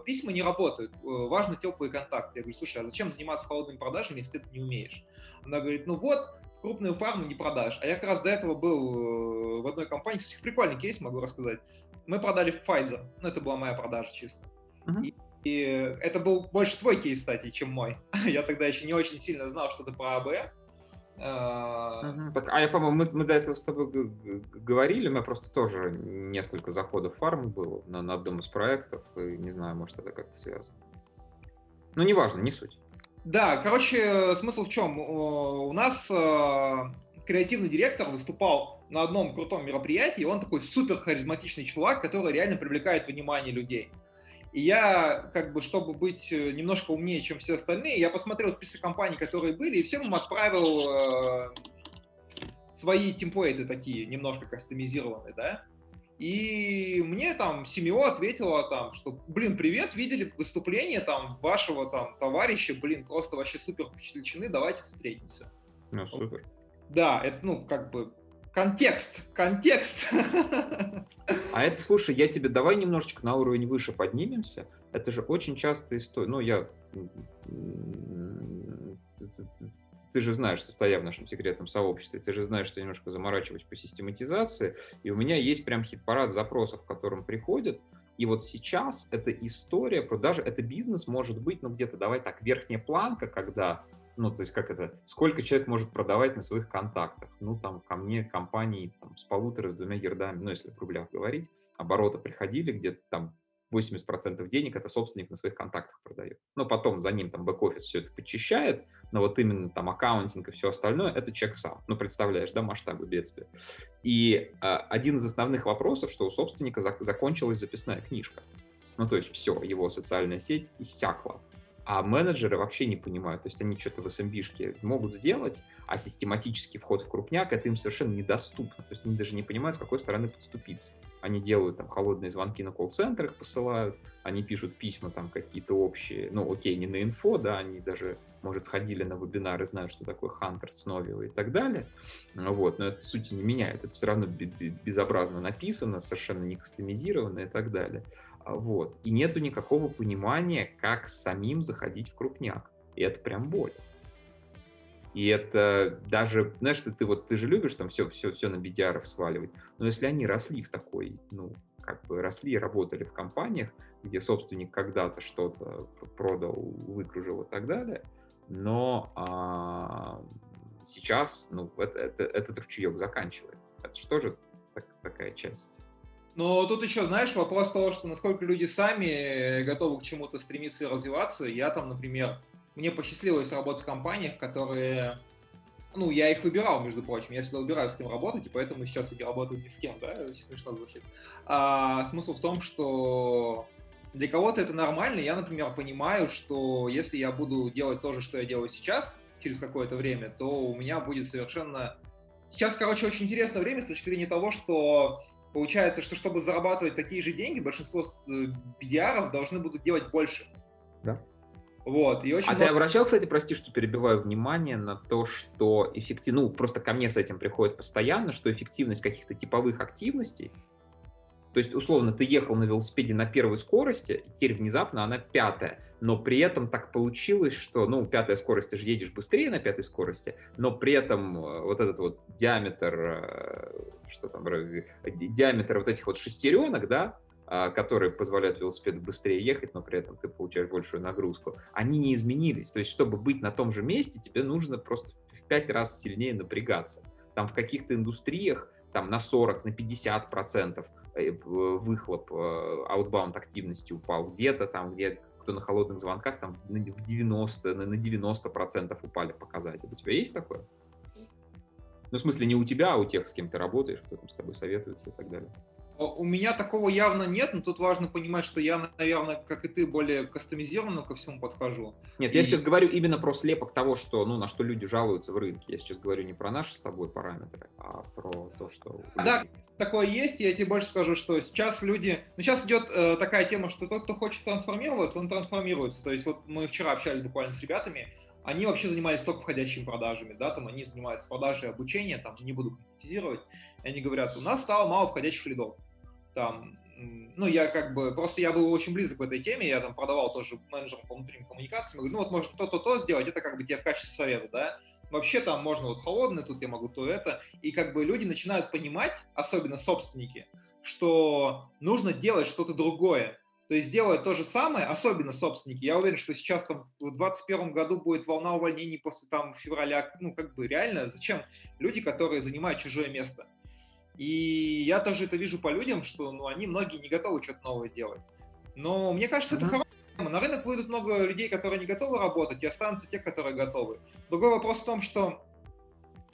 письма не работают, важны теплые контакты. Я говорю, слушай, а зачем заниматься холодными продажами, если ты это не умеешь? Она говорит, ну вот, крупную фарму не продашь. А я как раз до этого был в одной компании, кстати, прикольный кейс, могу рассказать. Мы продали Pfizer, ну, это была моя продажа, чисто. Uh-huh. И, и это был больше твой кейс, кстати, чем мой. Я тогда еще не очень сильно знал что-то про АБ. Uh-huh. Так, а я, по-моему, мы, мы до этого с тобой г- г- говорили, у меня просто тоже несколько заходов в фарму было на, на одном из проектов, и не знаю, может, это как-то связано. Ну, неважно, не суть. Да, короче, смысл в чем? У нас креативный директор выступал на одном крутом мероприятии, и он такой супер харизматичный чувак, который реально привлекает внимание людей. И я, как бы, чтобы быть немножко умнее, чем все остальные, я посмотрел список компаний, которые были, и всем им отправил э, свои темплейты такие, немножко кастомизированные, да. И мне там Семио ответила там, что, блин, привет, видели выступление там вашего там товарища, блин, просто вообще супер впечатлены, давайте встретимся. Ну, супер. Да, это, ну, как бы... Контекст, контекст. А это, слушай, я тебе давай немножечко на уровень выше поднимемся. Это же очень часто история. Ну, я... Ты же знаешь, состоя в нашем секретном сообществе, ты же знаешь, что я немножко заморачиваюсь по систематизации. И у меня есть прям хит-парад запросов, к которым приходят. И вот сейчас эта история, даже это бизнес может быть, ну, где-то, давай так, верхняя планка, когда... Ну, то есть, как это, сколько человек может продавать на своих контактах? Ну, там, ко мне компании там, с полутора, с двумя ярдами, ну, если в рублях говорить, обороты приходили, где-то там восемьдесят процентов денег это собственник на своих контактах продает. Ну, потом за ним там бэк-офис все это подчищает, но вот именно там аккаунтинг и все остальное, это человек сам. Ну, представляешь, да, масштабы бедствия. И э, один из основных вопросов, что у собственника зак- закончилась записная книжка. Ну, то есть, все, его социальная сеть иссякла. А менеджеры вообще не понимают, то есть они что-то в эс эм би-шке могут сделать, а систематический вход в крупняк это им совершенно недоступно, то есть они даже не понимают, с какой стороны подступиться. Они делают там холодные звонки на колл-центр, их посылают, они пишут письма там какие-то общие, ну окей, не на инфо, да, они даже, может, сходили на вебинары, знают, что такое Hunter, Snov.io и так далее, вот, но это в сути не меняет, это все равно безобразно написано, совершенно не кастомизировано и так далее. Вот. И нету никакого понимания, как самим заходить в крупняк. И это прям боль. И это даже, знаешь, ты, ты, вот, ты же любишь там все, все, все на бидиаров сваливать, но если они росли в такой, ну, как бы росли и работали в компаниях, где собственник когда-то что-то продал, выкружил и так далее, но а, сейчас, ну, это, это, этот ручеек заканчивается. Это же тоже так, такая часть. Но тут еще, знаешь, вопрос того, что насколько люди сами готовы к чему-то стремиться и развиваться. Я там, например, мне посчастливилось работать в компаниях, которые... Ну, я их выбирал, между прочим. Я всегда выбираю, с кем работать, и поэтому сейчас я не работаю ни с кем, да? Очень смешно звучит. А, смысл в том, что Для кого-то это нормально. Я, например, понимаю, что если я буду делать то же, что я делаю сейчас, через какое-то время, то у меня будет совершенно... Сейчас, короче, очень интересное время с точки зрения того, что получается, что чтобы зарабатывать такие же деньги, большинство пи ди аров должны будут делать больше. Да. Вот, и очень а много... ты обращал, кстати, прости, что перебиваю внимание на то, что эффективно, ну, просто ко мне с этим приходит постоянно, что эффективность каких-то типовых активностей, то есть, условно, ты ехал на велосипеде на первой скорости, и теперь внезапно она пятая, но при этом так получилось, что, ну, пятая скорость, ты же едешь быстрее на пятой скорости, но при этом вот этот вот диаметр, что там, диаметр вот этих вот шестеренок, да, которые позволяют велосипеду быстрее ехать, но при этом ты получаешь большую нагрузку, они не изменились. То есть, чтобы быть на том же месте, тебе нужно просто в пять раз сильнее напрягаться. Там в каких-то индустриях там на сорок, на пятьдесят процентов выхлоп outbound активности упал. Где-то там, где кто на холодных звонках, там в девяносто, на девяносто процентов упали показатели. У тебя есть такое? Ну, в смысле, не у тебя, а у тех, с кем ты работаешь, кто там с тобой советуется и так далее. У меня такого явно нет, но тут важно понимать, что я, наверное, как и ты, более кастомизированно ко всему подхожу. Нет, и... я сейчас говорю именно про слепок того, что, ну, на что люди жалуются в рынке. Я сейчас говорю не про наши с тобой параметры, а про то, что... Да, такое есть. Я тебе больше скажу, что сейчас люди... Ну, сейчас идет э, такая тема, что тот, кто хочет трансформироваться, он трансформируется. То есть вот мы вчера общались буквально с ребятами, они вообще занимались только входящими продажами, да, там они занимаются продажей обучения, там не буду конкретизировать, и они говорят, у нас стало мало входящих лидов, там, ну, я как бы, просто я был очень близок в этой теме, я там продавал тоже менеджером по внутренним коммуникациям, говорю, ну, вот можно то-то-то сделать, это как бы тебе в качестве совета, да, вообще там можно вот холодный, тут я могу то это, и как бы люди начинают понимать, особенно собственники, что нужно делать что-то другое. То есть делают то же самое, особенно собственники. Я уверен, что сейчас там, в двадцать первом году будет волна увольнений после там, февраля. Ну, как бы реально, зачем люди, которые занимают чужое место? И я тоже это вижу по людям, что ну, они многие не готовы что-то новое делать. Но мне кажется, mm-hmm. это хорошая тема. На рынок выйдут много людей, которые не готовы работать, и останутся те, которые готовы. Другой вопрос в том, что...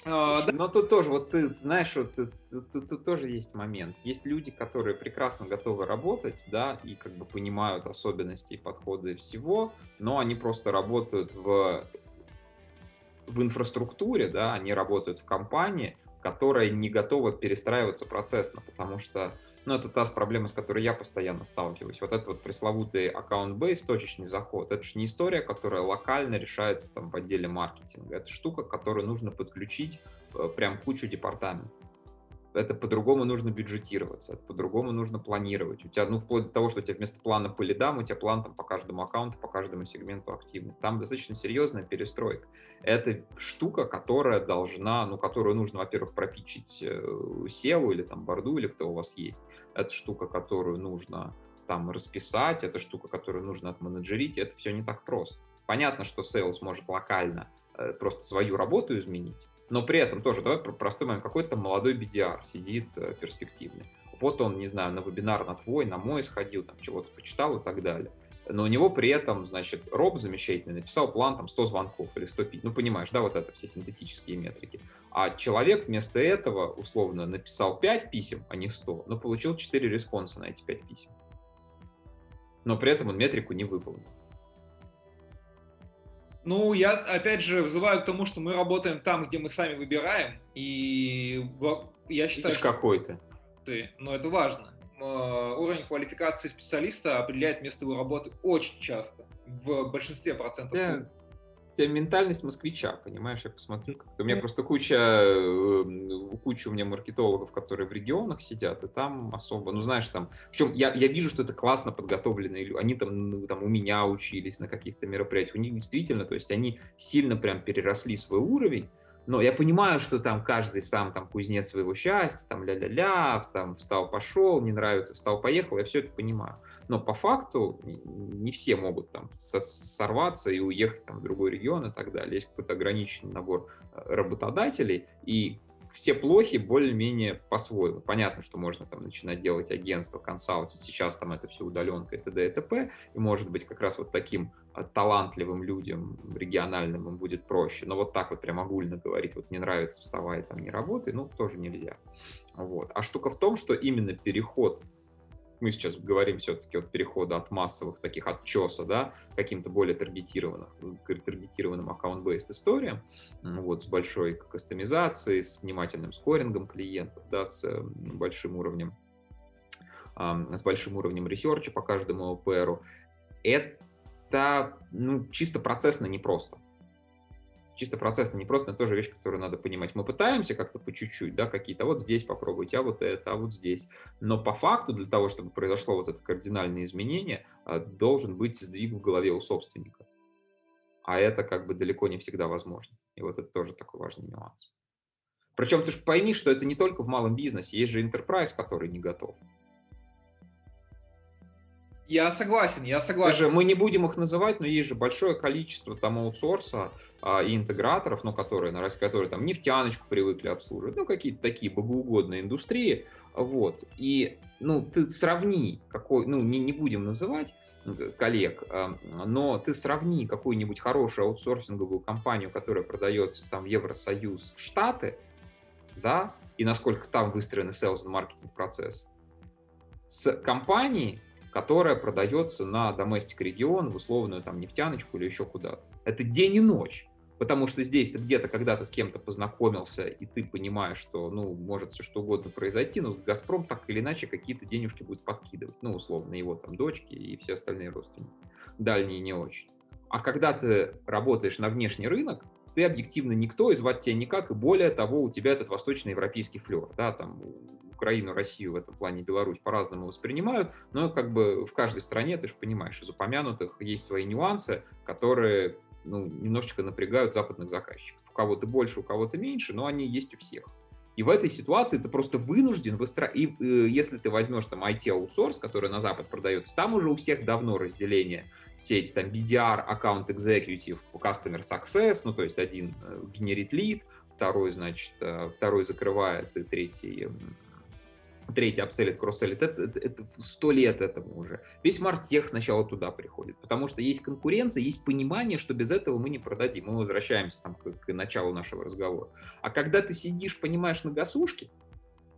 Слушай, да. Но тут тоже, вот ты знаешь, вот, тут, тут, тут тоже есть момент. Есть люди, которые прекрасно готовы работать, да, и как бы понимают особенности и подходы всего, но они просто работают в, в инфраструктуре, да, они работают в компании, которая не готова перестраиваться процессно, потому что, ну, это та проблема, с которой я постоянно сталкиваюсь. Вот этот вот пресловутый аккаунт-бейс, точечный заход, это же не история, которая локально решается там в отделе маркетинга. Это штука, к которой нужно подключить прям кучу департаментов. Это по-другому нужно бюджетироваться, это по-другому нужно планировать. У тебя, ну, вплоть до того, что у тебя вместо плана по лидам, у тебя план там по каждому аккаунту, по каждому сегменту активности. Там достаточно серьезная перестройка. Это штука, которая должна, ну, которую нужно, во-первых, пропичить сео или там борду, или кто у вас есть. Это штука, которую нужно там расписать, это штука, которую нужно отменеджерить. Это все не так просто. Понятно, что сейлс может локально э, просто свою работу изменить, но при этом тоже, давай простой момент, какой-то молодой би ди ар сидит перспективный. Вот он, не знаю, на вебинар на твой, на мой сходил, там чего-то почитал и так далее. Но у него при этом, значит, роб замечательный написал план там сто звонков или сто пятьдесят. Ну, понимаешь, да, вот это все синтетические метрики. А человек вместо этого, условно, написал пять писем, а не сто, но получил четыре респонса на эти пять писем. Но при этом он метрику не выполнил. Ну, я, опять же, взываю к тому, что мы работаем там, где мы сами выбираем, и я считаю, что... какой-то. Но это важно. Уровень квалификации специалиста определяет место его работы очень часто, в большинстве процентов. Я... Тебя ментальность москвича, понимаешь, я посмотрю. У меня просто куча, куча у меня маркетологов, которые в регионах сидят, и там особо, ну знаешь, там, причем я, я вижу, что это классно подготовленные люди, они там, ну, там у меня учились на каких-то мероприятиях, у них действительно, то есть они сильно прям переросли свой уровень, но я понимаю, что там каждый сам там кузнец своего счастья, там ля-ля-ля, там встал-пошел, не нравится, встал-поехал, я все это понимаю. Но по факту не все могут там сорваться и уехать там в другой регион и так далее. Есть какой-то ограниченный набор работодателей, и все плохи более-менее по-своему. Понятно, что можно там начинать делать агентство, консалтинг, сейчас там это все удаленка и т.д. и т.п. И, может быть, как раз вот таким талантливым людям региональным им будет проще. Но вот так вот прям огульно говорить, вот не нравится, вставай, там не работай, ну, тоже нельзя. Вот. А штука в том, что именно переход мы сейчас говорим все-таки от перехода от массовых таких отчеса, да, к каким-то более таргетированным, таргетированным аккаунт-бейст историям, вот, с большой кастомизацией, с внимательным скорингом клиентов, да, с большим уровнем, с большим уровнем ресерча по каждому пэру. Это, ну, чисто процессно непросто. Чисто процессно непросто, это тоже вещь, которую надо понимать. Мы пытаемся как-то по чуть-чуть, да, какие-то вот здесь попробуйте, а вот это, а вот здесь. Но по факту для того, чтобы произошло вот это кардинальное изменение, должен быть сдвиг в голове у собственника. А это как бы далеко не всегда возможно. И вот это тоже такой важный нюанс. Причем ты же пойми, что это не только в малом бизнесе, есть же enterprise, который не готов. Я согласен, я согласен. Даже мы не будем их называть, но есть же большое количество там аутсорса а, и интеграторов, ну, которые, на которые там нефтяночку привыкли обслуживать, ну, какие-то такие богоугодные индустрии, вот. И, ну, ты сравни, какой, ну, не, не будем называть коллег, а, но ты сравни какую-нибудь хорошую аутсорсинговую компанию, которая продается там в Евросоюз, в Штаты, да, и насколько там выстроен sales and marketing процесс, с компанией, которая продается на доместик-регион, в условную там нефтяночку или еще куда-то. Это день и ночь, потому что здесь ты где-то когда-то с кем-то познакомился, и ты понимаешь, что, ну, может все что угодно произойти, но «Газпром» так или иначе какие-то денежки будет подкидывать, ну, условно, его там дочки и все остальные родственники, дальние не очень. А когда ты работаешь на внешний рынок, ты объективно никто, и звать тебя никак, и более того, у тебя этот восточноевропейский флер, да, там, Украину, Россию в этом плане, Беларусь по-разному воспринимают, но как бы в каждой стране, ты же понимаешь, из упомянутых есть свои нюансы, которые, ну, немножечко напрягают западных заказчиков. У кого-то больше, у кого-то меньше, но они есть у всех. И в этой ситуации ты просто вынужден выстраивать, если ты возьмешь там ай ти-аутсорс, который на Запад продается, там уже у всех давно разделение, все эти там би ди ар, аккаунт executive, customer success, ну, то есть один генерит лид, второй, значит, второй закрывает, и третий... Третий, апселит, кросселит, это сто лет этому уже. Весь маркетинг сначала туда приходит, потому что есть конкуренция, есть понимание, что без этого мы не продадим. Мы возвращаемся там, к, к началу нашего разговора. А когда ты сидишь, понимаешь, на гасушке,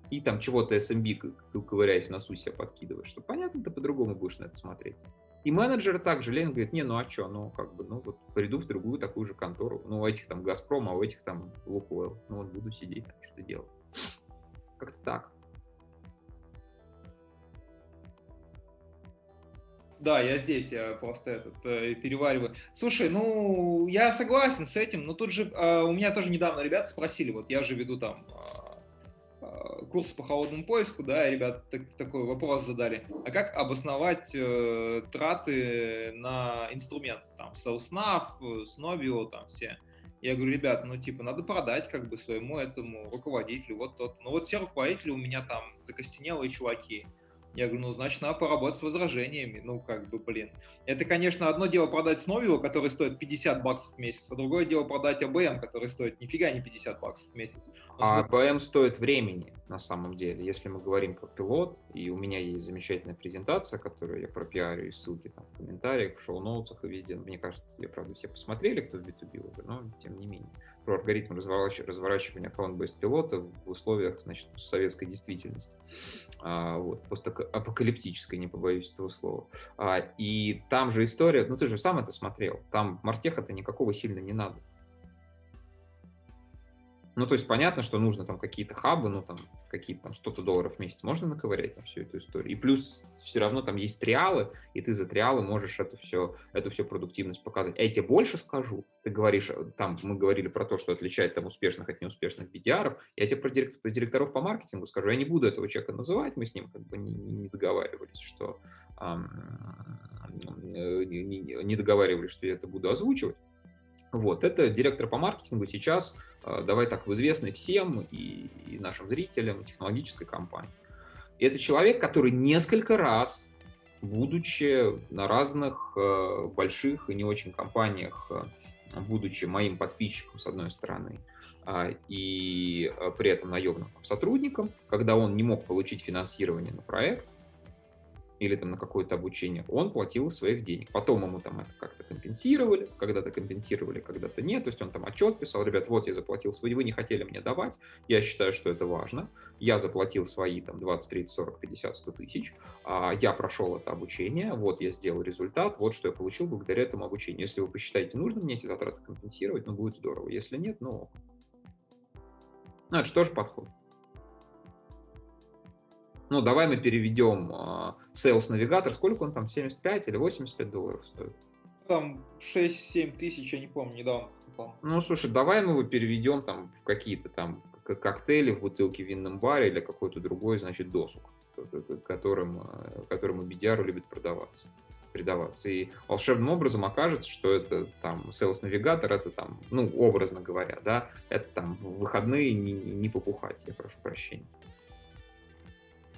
и там чего-то эс эм би, ковыряясь в носу, себя подкидываешь, что понятно, ты по-другому будешь на это смотреть. И менеджер также, Ленин говорит, не, ну а что, ну как бы, ну вот приду в другую такую же контору, ну у этих там Газпром, а у этих там Лукойл, ну вот буду сидеть, там что-то делать. Как-то так. Да, я здесь, я просто этот, э, перевариваю. Слушай, ну, я согласен с этим, но тут же э, у меня тоже недавно ребята спросили, вот я же веду там э, э, курс по холодному поиску, да, и ребята так, такой вопрос задали, а как обосновать э, траты на инструменты, там, SalesNav, Snov.io, там, все. Я говорю, ребят, ну, типа, надо продать, как бы, своему этому руководителю, вот тот. Ну, вот все руководители у меня там закостенелые чуваки. Я говорю, ну, значит, надо поработать с возражениями. Ну, как бы, блин. Это, конечно, одно дело продать Snov.io, который стоит пятьдесят баксов в месяц, а другое дело продать эй би эм, который стоит нифига не пятьдесят баксов в месяц. Но а смысл... эй би эм стоит времени, на самом деле. Если мы говорим про пилот, и у меня есть замечательная презентация, которую я пропиарю, и ссылки там в комментариях, в шоу-ноутсах и везде. Мне кажется, ее, правда, все посмотрели, кто в би ту би уже, но тем не менее. Про алгоритм разворачивания аккаунт-бейст пилота в условиях, значит, советской действительности. А, вот, просто апокалиптической, не побоюсь этого слова. А, и там же история, ну ты же сам это смотрел, там мартеха-то никакого сильно не надо. Ну, то есть понятно, что нужно там какие-то хабы, ну, там, какие-то там сто долларов в месяц можно наковырять на всю эту историю. И плюс все равно там есть триалы, и ты за триалы можешь это все, эту всю продуктивность показать. А я тебе больше скажу. Ты говоришь, там, мы говорили про то, что отличает там успешных от неуспешных би ди аров. Я тебе про, директ, про директоров по маркетингу скажу. Я не буду этого человека называть, мы с ним как бы не, не договаривались, что... Эм, не, не договаривались, что я это буду озвучивать. Вот, это директор по маркетингу сейчас, давай так, в известной всем и, и нашим зрителям технологической компании. И это человек, который несколько раз, будучи на разных э, больших и не очень компаниях, э, будучи моим подписчиком, с одной стороны, э, и э, при этом наемным там, сотрудником, когда он не мог получить финансирование на проект, или там на какое-то обучение, он платил из своих денег. Потом ему там это как-то компенсировали, когда-то компенсировали, когда-то нет. То есть он там отчет писал: ребят, вот я заплатил свои, вы не хотели мне давать, я считаю, что это важно. Я заплатил свои там двадцать, тридцать, сорок, пятьдесят, сто тысяч, я прошел это обучение, вот я сделал результат, вот что я получил благодаря этому обучению. Если вы посчитаете нужно мне эти затраты компенсировать, ну будет здорово. Если нет, ну... Ну, это же тоже подход. Ну, давай мы переведем uh, Sales Navigator. Сколько он там, семьдесят пять или восемьдесят пять долларов стоит? Там шесть-семь тысяч, я не помню, недавно. Ну, слушай, давай мы его переведем там в какие-то там коктейли в бутылке в винном баре или какой-то другой, значит, досуг, которым, которому би ди ар любит продаваться. Придаваться. И волшебным образом окажется, что это там Sales Navigator, это там, ну, образно говоря, да, это там в выходные не, не попухать, я прошу прощения.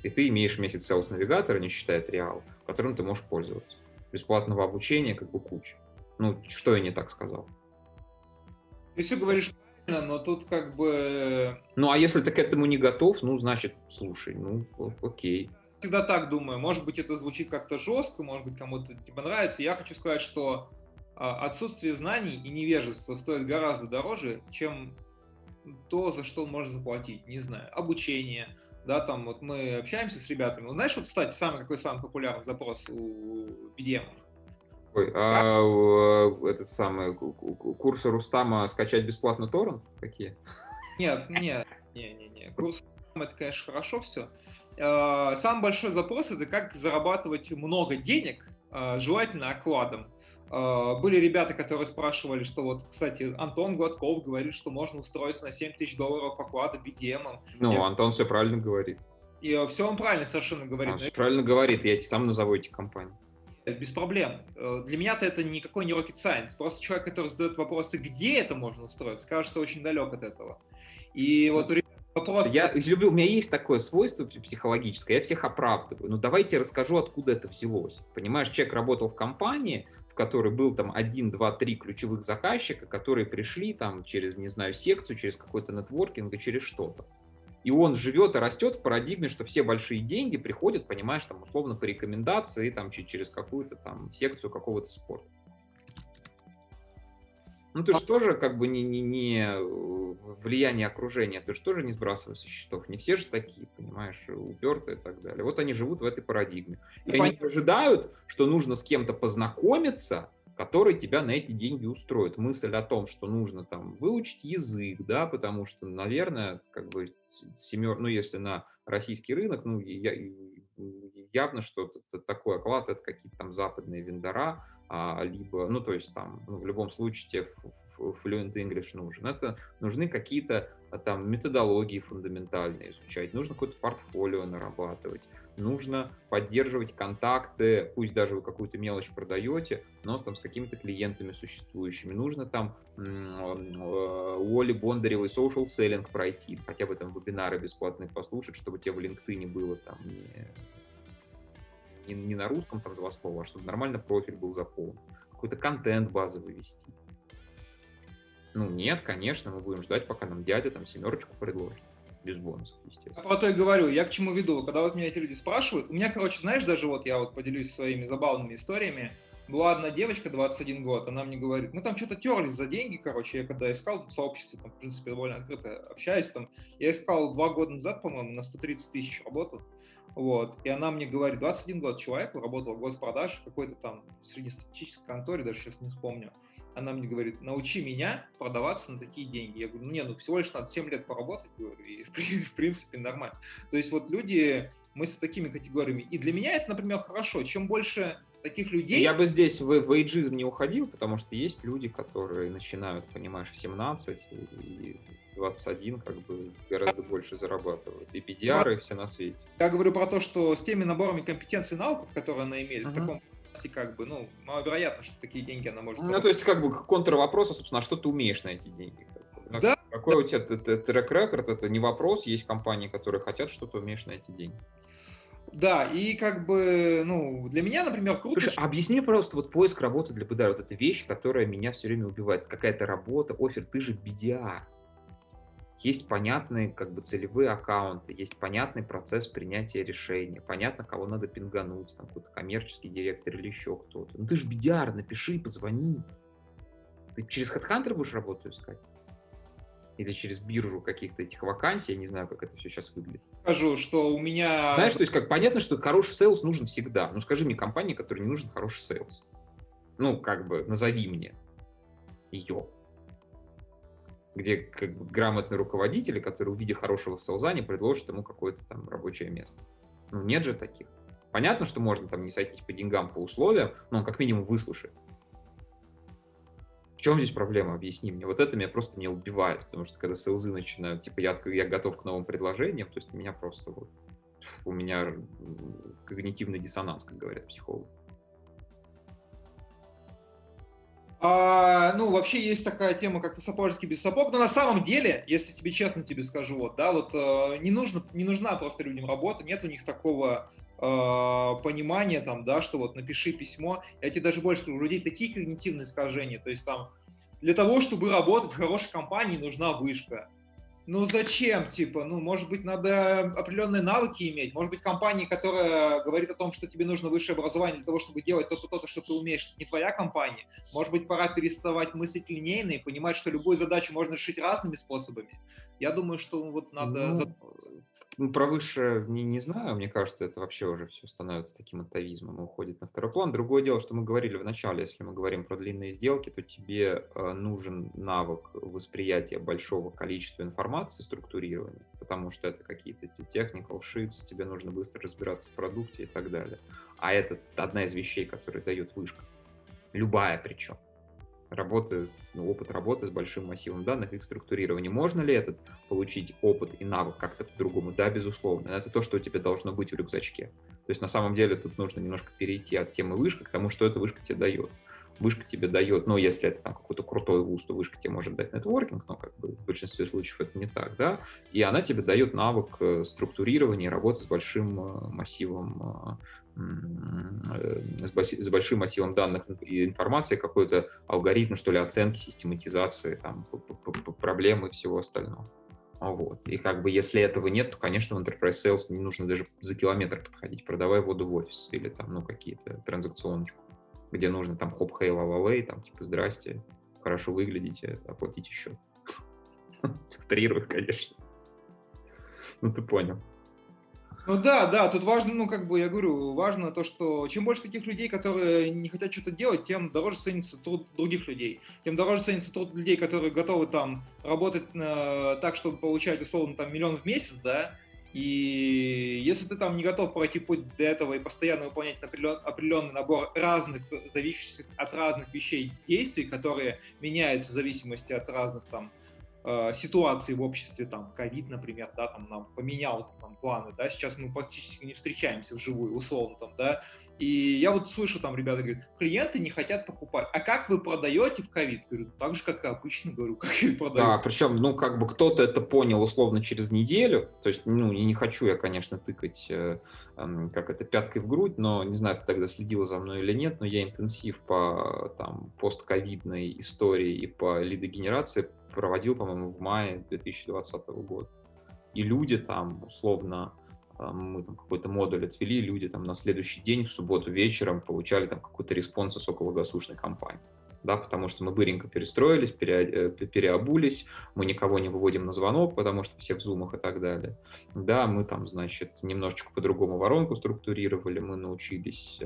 И ты имеешь месяц Sales Navigator, не считая триал, которым ты можешь пользоваться. Бесплатного обучения как бы куча. Ну, что я не так сказал? Ты все говоришь правильно, но тут как бы... Ну, а если ты к этому не готов, ну, значит, слушай, ну, окей. Всегда так думаю. Может быть, это звучит как-то жестко, может быть, кому-то не понравится. Я хочу сказать, что отсутствие знаний и невежество стоит гораздо дороже, чем то, за что можно заплатить. Не знаю, обучение. Да, там вот мы общаемся с ребятами. Знаешь, вот, кстати, самый какой самый популярный запрос у би ди эм? Ой, а этот самый курс Рустама скачать бесплатно торрент? Какие? Нет, нет, не, не, не. Курс Рустама, это, конечно, хорошо все. Самый большой запрос — это как зарабатывать много денег, желательно окладом. Были ребята, которые спрашивали, что вот, кстати, Антон Гладков говорит, что можно устроиться на семь тысяч долларов оклада би ди эм. Ну, я... Антон все правильно говорит. И все он правильно совершенно говорит. Он все правильно говорит, я сам назову эти компании. Без проблем. Для меня-то это никакой не rocket science. Просто человек, который задает вопросы, где это можно устроиться, кажется очень далек от этого. И вот у ребят вопрос. Я люблю, у меня есть такое свойство психологическое, я всех оправдываю. Но давайте расскажу, откуда это взялось. Понимаешь, человек работал в компании, в которой был там один, два, три ключевых заказчика, которые пришли там через, не знаю, секцию, через какой-то нетворкинг и через что-то. И он живет и растет в парадигме, что все большие деньги приходят, понимаешь, там условно по рекомендации, там через какую-то там секцию какого-то спорта. Ну, ты же тоже как бы не, не, не влияние окружения, ты же тоже не сбрасывай со счетов. Не все же такие, понимаешь, упертые и так далее. Вот они живут в этой парадигме. И, и они ожидают, что нужно с кем-то познакомиться, который тебя на эти деньги устроит. Мысль о том, что нужно там выучить язык, да, потому что, наверное, как бы семер... ну, если на российский рынок, ну, я... явно, что такой оклад — это какие-то там западные вендора, либо, ну, то есть там, ну, в любом случае тебе fluent English нужен. Это нужны какие-то там методологии фундаментальные изучать, нужно какое-то портфолио нарабатывать, нужно поддерживать контакты, пусть даже вы какую-то мелочь продаете, но там с какими-то клиентами существующими. Нужно там у Оли Бондаревой social selling пройти, хотя бы там вебинары бесплатные послушать, чтобы тебе в LinkedIn было там не... Не, не на русском там два слова, а чтобы нормально профиль был заполнен. Какой-то контент базовый вести. Ну нет, конечно, мы будем ждать, пока нам дядя там семерочку предложит. Без бонусов, естественно. Я про то и говорю, я к чему веду. Когда вот меня эти люди спрашивают, у меня, короче, знаешь, даже вот я вот поделюсь своими забавными историями. Была одна девочка, двадцать один год, она мне говорит, мы там что-то терлись за деньги, короче, я когда искал сообщество, там, в принципе, довольно открыто общаюсь, там, я искал два года назад, по-моему, на сто тридцать тысяч работал, вот, и она мне говорит, двадцать один год человеку, работала год продаж в какой-то там среднестатистической конторе, даже сейчас не вспомню, она мне говорит, научи меня продаваться на такие деньги. Я говорю, ну не, ну всего лишь надо семь лет поработать, говорю, и в принципе нормально. То есть вот люди, мы с такими категориями, и для меня это, например, хорошо, чем больше... таких людей. Я бы здесь в, в эйджизм не уходил, потому что есть люди, которые начинают, понимаешь, в семнадцать и двадцать один как бы гораздо больше зарабатывают. И би ди ар, да. И все на свете. Я говорю про то, что с теми наборами компетенций и навыков, которые она имеет, uh-huh. в таком как бы, ну, маловероятно, что такие деньги она может заработать. Ну, то есть, как бы, контрвопрос, а, собственно, что ты умеешь на эти деньги? Как, да. Какой у тебя трек-рекорд, это не вопрос, есть компании, которые хотят, что ты умеешь на эти деньги. Да, и как бы, ну, для меня, например, круто... Слушай, что... объясни, пожалуйста, вот поиск работы для би ди ар, вот эта вещь, которая меня все время убивает. Какая-то работа, оффер, ты же би ди ар. есть понятные как бы целевые аккаунты, есть понятный процесс принятия решения, понятно, кого надо пингануть, там какой-то коммерческий директор или еще кто-то. Ну ты же би ди ар, напиши, позвони. Ты через HeadHunter будешь работу искать? Или через биржу каких-то этих вакансий, я не знаю, как это все сейчас выглядит. Скажу, что у меня... Знаешь, то есть как понятно, что хороший сейлс нужен всегда. Ну скажи мне компании, которой не нужен хороший сейлс. Ну как бы назови мне ее. Где как бы грамотные руководители, которые, увидя хорошего сейлза, не предложат ему какое-то там рабочее место. Ну нет же таких. Понятно, что можно там не сойтись по деньгам, по условиям, но он как минимум выслушает. В чем здесь проблема? Объясни мне. Вот это меня просто не убивает, потому что когда сейлзы начинают, типа, я, я готов к новым предложениям, то есть у меня просто вот, у меня когнитивный диссонанс, как говорят психологи. А, ну, вообще есть такая тема, как сапожники без сапог, но на самом деле, если тебе честно тебе скажу, вот, да, вот не нужно, не нужна просто людям работа, нет у них такого... понимание там, да, что вот напиши письмо, я тебе даже больше скажу, у людей такие когнитивные искажения, то есть там для того, чтобы работать в хорошей компании, нужна вышка. Ну зачем, типа, ну может быть надо определенные навыки иметь, может быть компания, которая говорит о том, что тебе нужно высшее образование для того, чтобы делать то, что, то, что ты умеешь, не твоя компания, может быть пора переставать мыслить линейно и понимать, что любую задачу можно решить разными способами. Я думаю, что вот надо... Ну... Ну, про высшее не, не знаю, мне кажется, это вообще уже все становится таким атовизмом и уходит на второй план. Другое дело, что мы говорили в начале, если мы говорим про длинные сделки, то тебе э, нужен навык восприятия большого количества информации, структурирования, потому что это какие-то technical sheets, тебе нужно быстро разбираться в продукте и так далее. А это одна из вещей, которую дает вышка, любая причем. Работы, ну, опыт работы с большим массивом данных, их структурирование. Можно ли этот получить опыт и навык как-то по-другому? Да, безусловно. Это то, что у тебя должно быть в рюкзачке. То есть на самом деле тут нужно немножко перейти от темы вышка к тому, что эта вышка тебе дает. Вышка тебе дает, ну, если это там какой-то крутой вуз, то вышка тебе может дать нетворкинг, но как бы в большинстве случаев это не так, да. И она тебе дает навык структурирования и работы с большим массивом, с большим массивом данных и информации, какой-то алгоритм, что ли, оценки, систематизации, там, проблемы и всего остального. Вот. И как бы если этого нет, то, конечно, в Enterprise Sales не нужно даже за километр подходить, продавай воду в офис или там, ну, какие-то транзакционочку, где нужно там хоп-хей, ла-ла-лей, там типа здрасте, хорошо выглядите, оплатите счет. Структурировать, конечно. Ну ты понял. Ну да, да, тут важно, ну как бы я говорю, важно то, что чем больше таких людей, которые не хотят что-то делать, тем дороже ценится труд других людей. Тем дороже ценится труд людей, которые готовы там работать э, так, чтобы получать условно там миллион в месяц, да. И если ты там не готов пройти путь до этого и постоянно выполнять определенный набор разных, зависящих от разных вещей действий, которые меняются в зависимости от разных там ситуаций в обществе, там ковид, например, да, там нам поменял там планы, да, сейчас мы практически не встречаемся вживую, условно там, да, и я вот слышу там, ребята говорят, клиенты не хотят покупать, а как вы продаете в ковид? Говорю, так же, как и обычно, говорю, как и продаю. Да, причем, ну, как бы кто-то это понял условно через неделю, то есть, ну, не хочу я, конечно, тыкать, э, э, как это, пяткой в грудь, но не знаю, ты тогда следила за мной или нет, но я интенсив по, там, постковидной истории и по лидогенерации проводил, по-моему, в мае две тысячи двадцатого года. И люди там, условно, мы там какой-то модуль отвели, люди там на следующий день, в субботу вечером получали там какой-то респонс из околоколгасушной компании. Да, потому что мы быренько перестроились, пере, переобулись, мы никого не выводим на звонок, потому что все в зумах и так далее. Да, мы там, значит, немножечко по-другому воронку структурировали, мы научились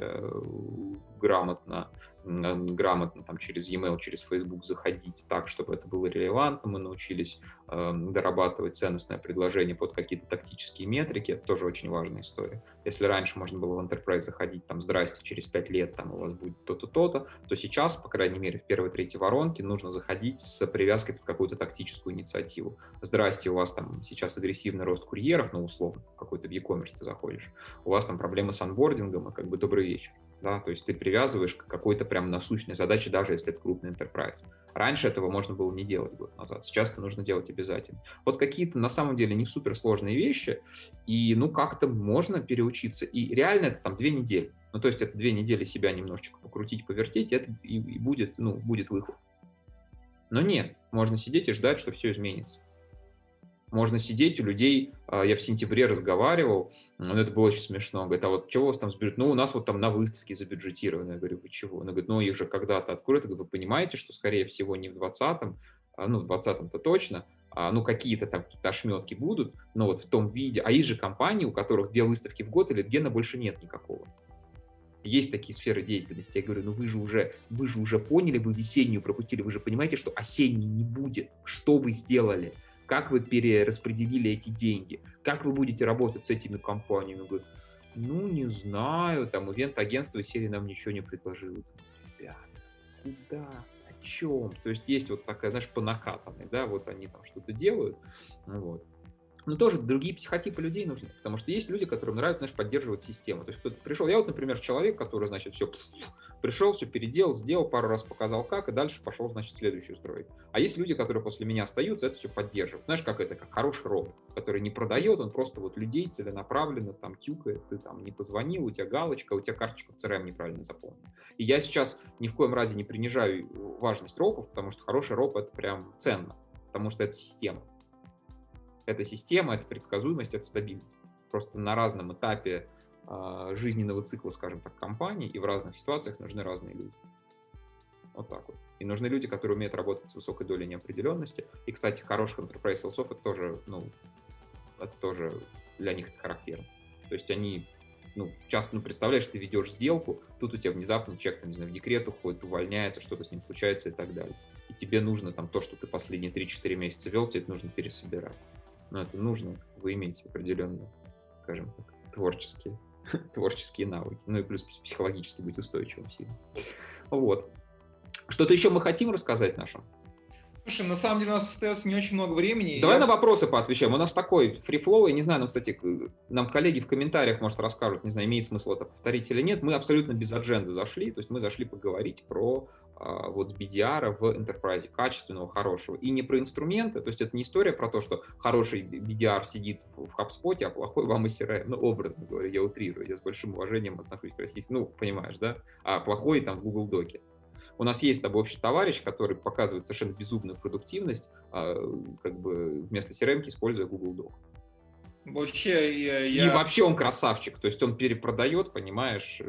грамотно, грамотно там через e-mail, через Facebook заходить так, чтобы это было релевантно, мы научились э, дорабатывать ценностное предложение под какие-то тактические метрики, это тоже очень важная история. Если раньше можно было в Enterprise заходить там «Здрасте, через пять лет там у вас будет то-то, то-то», то сейчас, по крайней мере, в первой третьей воронке нужно заходить с привязкой под какую-то тактическую инициативу. «Здрасте, у вас там сейчас агрессивный рост курьеров», ну, условно, какой-то в e-commerce ты заходишь, у вас там проблемы с онбордингом, и как бы «Добрый вечер». Да, то есть ты привязываешь к какой-то прям насущной задаче, даже если это крупный enterprise. Раньше этого можно было не делать год назад, сейчас это нужно делать обязательно. Вот какие-то на самом деле не суперсложные вещи, и ну как-то можно переучиться. И реально это там две недели. Ну то есть это две недели себя немножечко покрутить, повертеть, и это и, и будет, ну, будет выход. Но нет, можно сидеть и ждать, что все изменится. Можно сидеть у людей, я в сентябре разговаривал, но это было очень смешно. Говорит, а вот чего у вас там сбюджет? Ну, у нас вот там на выставке забюджетировано. Я говорю, вы чего? Она говорит, ну, их же когда-то откроют. Я говорю, вы понимаете, что, скорее всего, не в двадцатом, ну, в двадцатом-то точно, ну, какие-то там ошметки будут, но вот в том виде. А есть же компании, у которых две выставки в год, и литгена больше нет никакого. Есть такие сферы деятельности. Я говорю, ну вы же уже, вы же уже поняли, вы весеннюю пропустили, вы же понимаете, что осенней не будет. Что вы сделали? Как вы перераспределили эти деньги? Как вы будете работать с этими компаниями? Он говорит, ну не знаю, там ивент-агентство из серии нам ничего не предложило. Ребята, куда? О чем? То есть есть вот такая, знаешь, по накатанной, да, вот они там что-то делают, вот. Но тоже другие психотипы людей нужны, потому что есть люди, которым нравится, знаешь, поддерживать систему. То есть кто-то пришел, я вот, например, человек, который, значит, все, пришел, все переделал, сделал, пару раз показал как, и дальше пошел, значит, следующую строить. А есть люди, которые после меня остаются, это все поддерживают. Знаешь, как это, как хороший робот, который не продает, он просто вот людей целенаправленно там тюкает, ты там не позвонил, у тебя галочка, у тебя карточка в си эр эм неправильно заполнена. И я сейчас ни в коем разе не принижаю важность ропов, потому что хороший роп — это прям ценно, потому что это система. Это система, это предсказуемость, это стабильность. Просто на разном этапе э, жизненного цикла, скажем так, компании и в разных ситуациях нужны разные люди. Вот так вот. И нужны люди, которые умеют работать с высокой долей неопределенности. И, кстати, хороших enterprise sales'ов это тоже, ну, это тоже для них это характерно. То есть они, ну, часто, ну, представляешь, ты ведешь сделку, тут у тебя внезапно человек, там, не знаю, в декрет уходит, увольняется, что-то с ним случается и так далее. И тебе нужно там то, что ты последние три-четыре месяца вел, тебе это нужно пересобирать. Но это нужно, вы иметь определенные, скажем так, творческие, творческие навыки. Ну и плюс психологически быть устойчивым сильно. Вот. Что-то еще мы хотим рассказать нашим? Слушай, на самом деле у нас остается не очень много времени. Давай я... на вопросы поотвечаем. У нас такой фрифлоу, я не знаю, ну, кстати, нам коллеги в комментариях, может, расскажут, не знаю, имеет смысл это повторить или нет. Мы абсолютно без адженды зашли, то есть мы зашли поговорить про а, вот би ди ар в Enterprise, качественного, хорошего. И не про инструменты, то есть это не история про то, что хороший би ди ар сидит в HubSpot, а плохой вам и си эр эм. Ну, образно говоря, я утрирую, я с большим уважением отношусь к российскому, ну, понимаешь, да? А плохой там в Google Доке. У нас есть с тобой общий товарищ, который показывает совершенно безумную продуктивность, как бы вместо си эр эм-ки используя Google Doc. Вообще, я, я... И вообще он красавчик, то есть он перепродает, понимаешь,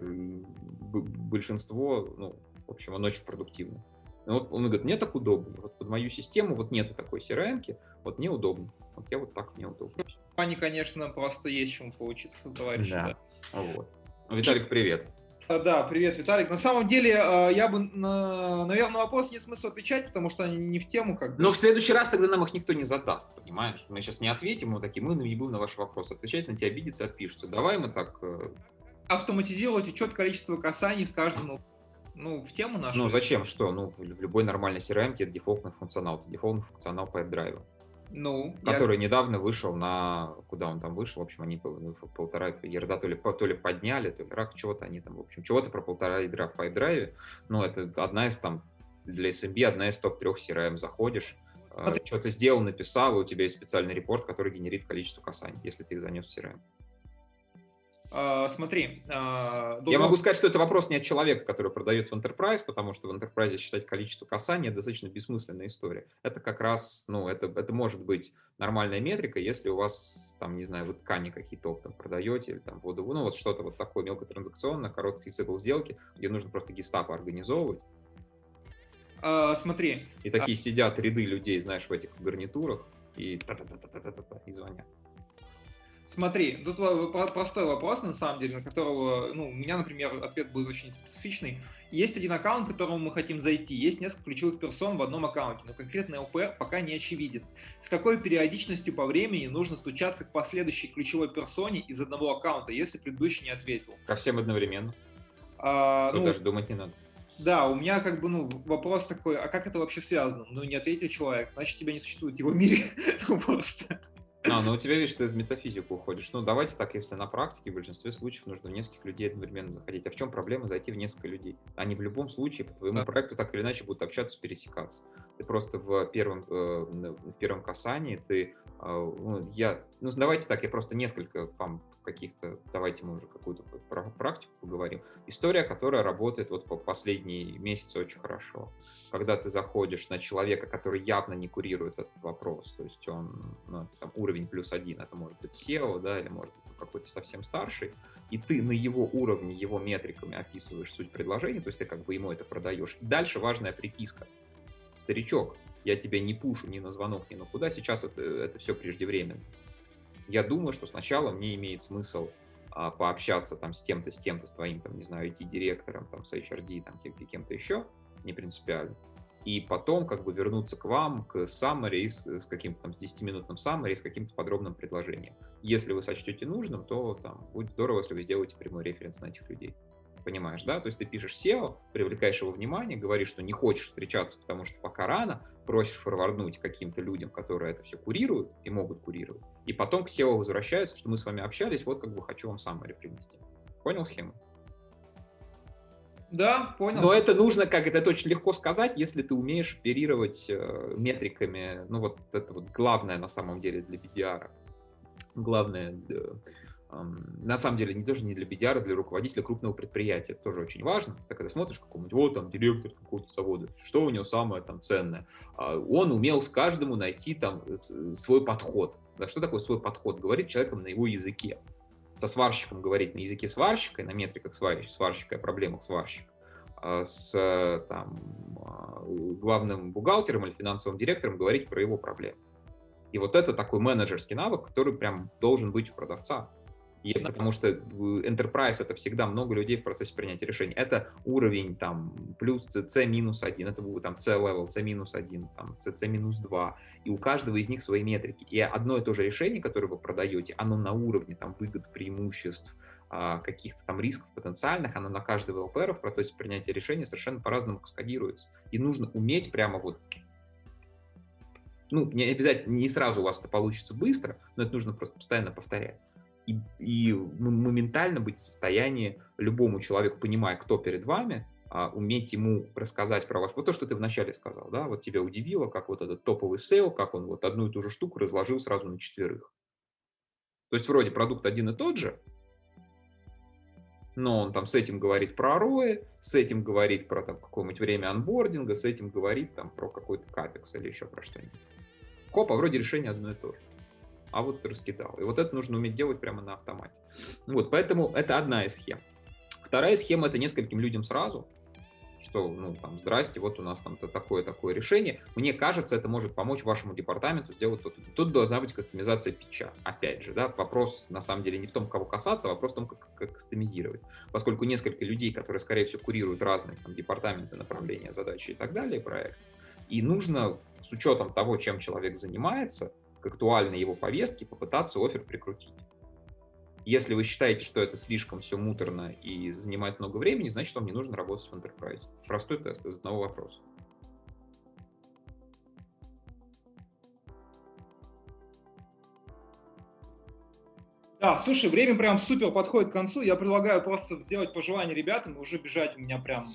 большинство, ну, в общем, он очень продуктивный. Вот он говорит, мне так удобно, вот под мою систему вот нету такой си эр эм-ки, вот мне удобно, вот я вот так мне удобно. Они, конечно, просто есть чему поучиться, товарищи. Да. Да. Вот. Виталик, привет. Да, привет, Виталик. На самом деле, я бы, наверное, на вопрос нет смысла отвечать, потому что они не в тему как бы. Но в следующий раз тогда нам их никто не задаст, понимаешь? Мы сейчас не ответим, мы такие, мы не будем на ваши вопросы отвечать, на тебя обидятся, отпишутся. Давай мы так... Автоматизировать учет количества касаний с каждым, ну, в тему нашу. Ну, зачем? Что? Ну, в любой нормальной си эр эм-ке это дефолтный функционал. Это дефолтный функционал Pipe Drive. Ну, который я... недавно вышел на... Куда он там вышел? В общем, они полтора ярда то ли, то ли подняли, то ли рак, чего-то они там, в общем, чего-то про полтора ядра в PipeDrive. Ну, это одна из там... Для эс эм би одна из топ-трех си эр эм. Заходишь, а ты... что-то сделал, написал, и у тебя есть специальный репорт, который генерит количество касаний, если ты их занес в си эр эм. А, смотри. А, думаю... Я могу сказать, что это вопрос не от человека, который продает в Enterprise, потому что в Enterprise считать количество касаний – это достаточно бессмысленная история. Это как раз, ну, это, это может быть нормальная метрика, если у вас, там, не знаю, вы ткани какие-то оптом продаете, или там воду, ну, вот что-то вот такое мелкотранзакционное, короткий цикл сделки, где нужно просто гестапо организовывать. А, смотри. И такие а... сидят ряды людей, знаешь, в этих гарнитурах, и та-та-та-та-та-та-та, и звонят. Смотри, тут простой вопрос, на самом деле, на которого, ну, у меня, например, ответ будет очень специфичный. Есть один аккаунт, к которому мы хотим зайти, есть несколько ключевых персон в одном аккаунте, но конкретный о пэ эр пока не очевиден. С какой периодичностью по времени нужно стучаться к последующей ключевой персоне из одного аккаунта, если предыдущий не ответил? Ко всем одновременно. А, ну, даже думать не надо. Да, у меня как бы, ну, вопрос такой, а как это вообще связано? Ну, не ответил человек, значит, тебя не существует в его мире, ну, просто... А, ну у тебя, видишь, ты в метафизику уходишь. Ну, давайте так, если на практике в большинстве случаев нужно в нескольких людей одновременно заходить. А в чем проблема зайти в несколько людей? Они в любом случае по твоему да. проекту так или иначе будут общаться, пересекаться. Ты просто в первом, в первом касании ты Я, ну, давайте так, я просто несколько вам каких-то, давайте мы уже какую-то практику поговорим. История, которая работает вот по последние месяцы очень хорошо. Когда ты заходишь на человека, который явно не курирует этот вопрос, то есть он, ну, там, уровень плюс один, это может быть сео, да, или может быть какой-то совсем старший, и ты на его уровне, его метриками описываешь суть предложения, то есть ты как бы ему это продаешь. И дальше важная приписка. Старичок, я тебя не пушу ни на звонок, ни на куда, сейчас это, это все преждевременно. Я думаю, что сначала мне имеет смысл а, пообщаться там с тем-то, с тем-то, с твоим, там, не знаю, ай ти-директором, там, с эйч ар ди, там, кем-то, кем-то еще, не принципиально. И потом как бы вернуться к вам, к summary, с, с каким-то там с десятиминутным summary, с каким-то подробным предложением. Если вы сочтете нужным, то там будет здорово, если вы сделаете прямой референс на этих людей. Понимаешь, да? То есть ты пишешь сео, привлекаешь его внимание, говоришь, что не хочешь встречаться, потому что пока рано, просишь форварднуть каким-то людям, которые это все курируют и могут курировать. И потом к сео возвращаются, что мы с вами общались, вот как бы хочу вам саммари принести. Понял схему? Да, понял. Но это нужно, как это, это очень легко сказать, если ты умеешь оперировать метриками, ну вот это вот главное на самом деле для би ди ар. Главное... На самом деле, не даже не для би ди ар, а для руководителя крупного предприятия. Это тоже очень важно. Ты когда смотришь какому-нибудь, вот там директор какого-то завода, что у него самое там ценное? Он умел с каждому найти там свой подход. Да, что такое свой подход? Говорить человеком на его языке. Со сварщиком говорить на языке сварщика, на метриках сварщика, о проблемах сварщика. С там, главным бухгалтером или финансовым директором говорить про его проблемы. И вот это такой менеджерский навык, который прям должен быть у продавца. И потому что enterprise — это всегда много людей в процессе принятия решений. Это уровень там плюс си си минус один, это будет там си-level, си минус один, там си си минус два. И у каждого из них свои метрики. И одно и то же решение, которое вы продаете, оно на уровне там выгод, преимуществ, каких-то там рисков потенциальных, оно на каждого эл пи ар в процессе принятия решения совершенно по-разному каскадируется. И нужно уметь прямо вот... Ну, не обязательно, не сразу у вас это получится быстро, но это нужно просто постоянно повторять. И, и моментально быть в состоянии любому человеку, понимая, кто перед вами, а, уметь ему рассказать про ваш... Вот то, что ты вначале сказал, да, вот тебя удивило, как вот этот топовый сейл, как он вот одну и ту же штуку разложил сразу на четверых. То есть вроде продукт один и тот же, но он там с этим говорит про роэ, с этим говорит про там какое-нибудь время онбординга, с этим говорит там про какой-то капекс или еще про что-нибудь. Хоп, а вроде решение одно и то же. А вот раскидал. И вот это нужно уметь делать прямо на автомате. Вот, поэтому это одна из схем. Вторая схема — это нескольким людям сразу, что, ну, там, здрасте, вот у нас там такое-такое решение. Мне кажется, это может помочь вашему департаменту сделать то-то. Тут должна быть кастомизация питча. Опять же, да, вопрос, на самом деле, не в том, кого касаться, а вопрос в том, как, как кастомизировать. Поскольку несколько людей, которые, скорее всего, курируют разные там департаменты, направления, задачи и так далее, проект, и нужно с учетом того, чем человек занимается, к актуальной его повестке попытаться оффер прикрутить. Если вы считаете, что это слишком все муторно и занимает много времени, значит, вам не нужно работать в Enterprise. Простой тест из одного вопроса. Да, слушай, время прям супер подходит к концу. Я предлагаю просто сделать пожелание ребятам и уже бежать. У меня прям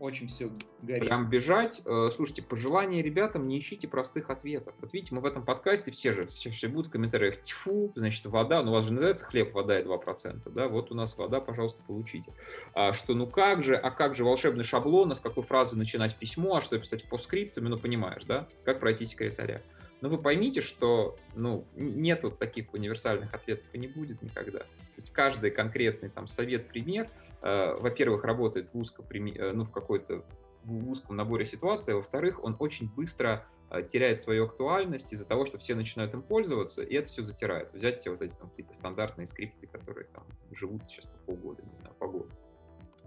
очень все горит. Прям бежать. Слушайте, пожелания ребятам, не ищите простых ответов. Вот видите, мы в этом подкасте все же все, все будут в комментариях. Тьфу, значит, вода. Ну, у вас же называется хлеб, вода и два процента. Да? Вот у нас вода, пожалуйста, получите. А, что, ну как же, а как же волшебный шаблон, а с какой фразы начинать письмо, а что писать в постскриптуме, ну, понимаешь, да? Как пройти секретаря. Но вы поймите, что, ну, нет вот таких универсальных ответов и не будет никогда. То есть каждый конкретный там совет, пример, э, во-первых, работает в узко, ну, в какой-то в узком наборе ситуаций, а во-вторых, он очень быстро э, теряет свою актуальность из-за того, что все начинают им пользоваться, и это все затирается. Взять все вот эти там какие-то стандартные скрипты, которые там живут сейчас по полгода, не знаю, по году.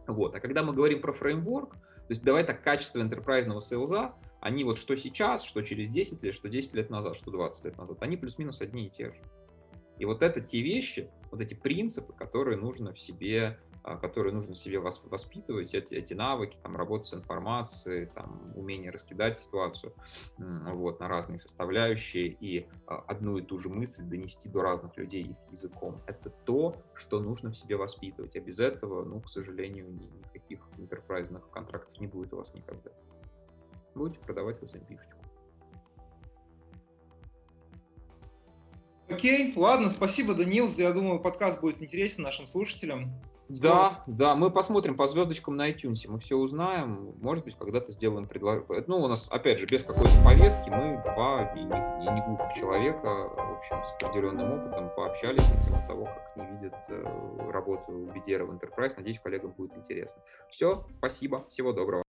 Вот. А когда мы говорим про фреймворк, то есть давай так, качество энтерпрайзного сейлза, они вот что сейчас, что через десять лет, что десять лет назад, что двадцать лет назад, они плюс-минус одни и те же. И вот это те вещи, вот эти принципы, которые нужно в себе, которые нужно в себе воспитывать, эти, эти навыки, там, работа с информацией, там, умение раскидать ситуацию вот, на разные составляющие и одну и ту же мысль донести до разных людей их языком. Это то, что нужно в себе воспитывать. А без этого, ну, к сожалению, никаких энтерпрайзных контрактов не будет у вас никогда. Будете продавать в эс эм пи-шечку. Окей, ладно, спасибо, Даниил. Я думаю, подкаст будет интересен нашим слушателям. Да, ну, да, мы посмотрим по звездочкам на iTunes, мы все узнаем, может быть, когда-то сделаем предложение. Ну, у нас, опять же, без какой-то повестки, мы два и не, не глупых человека, в общем, с определенным опытом пообщались на тему того, как не видят э, работу бедера в Enterprise. Надеюсь, коллегам будет интересно. Все, спасибо, всего доброго.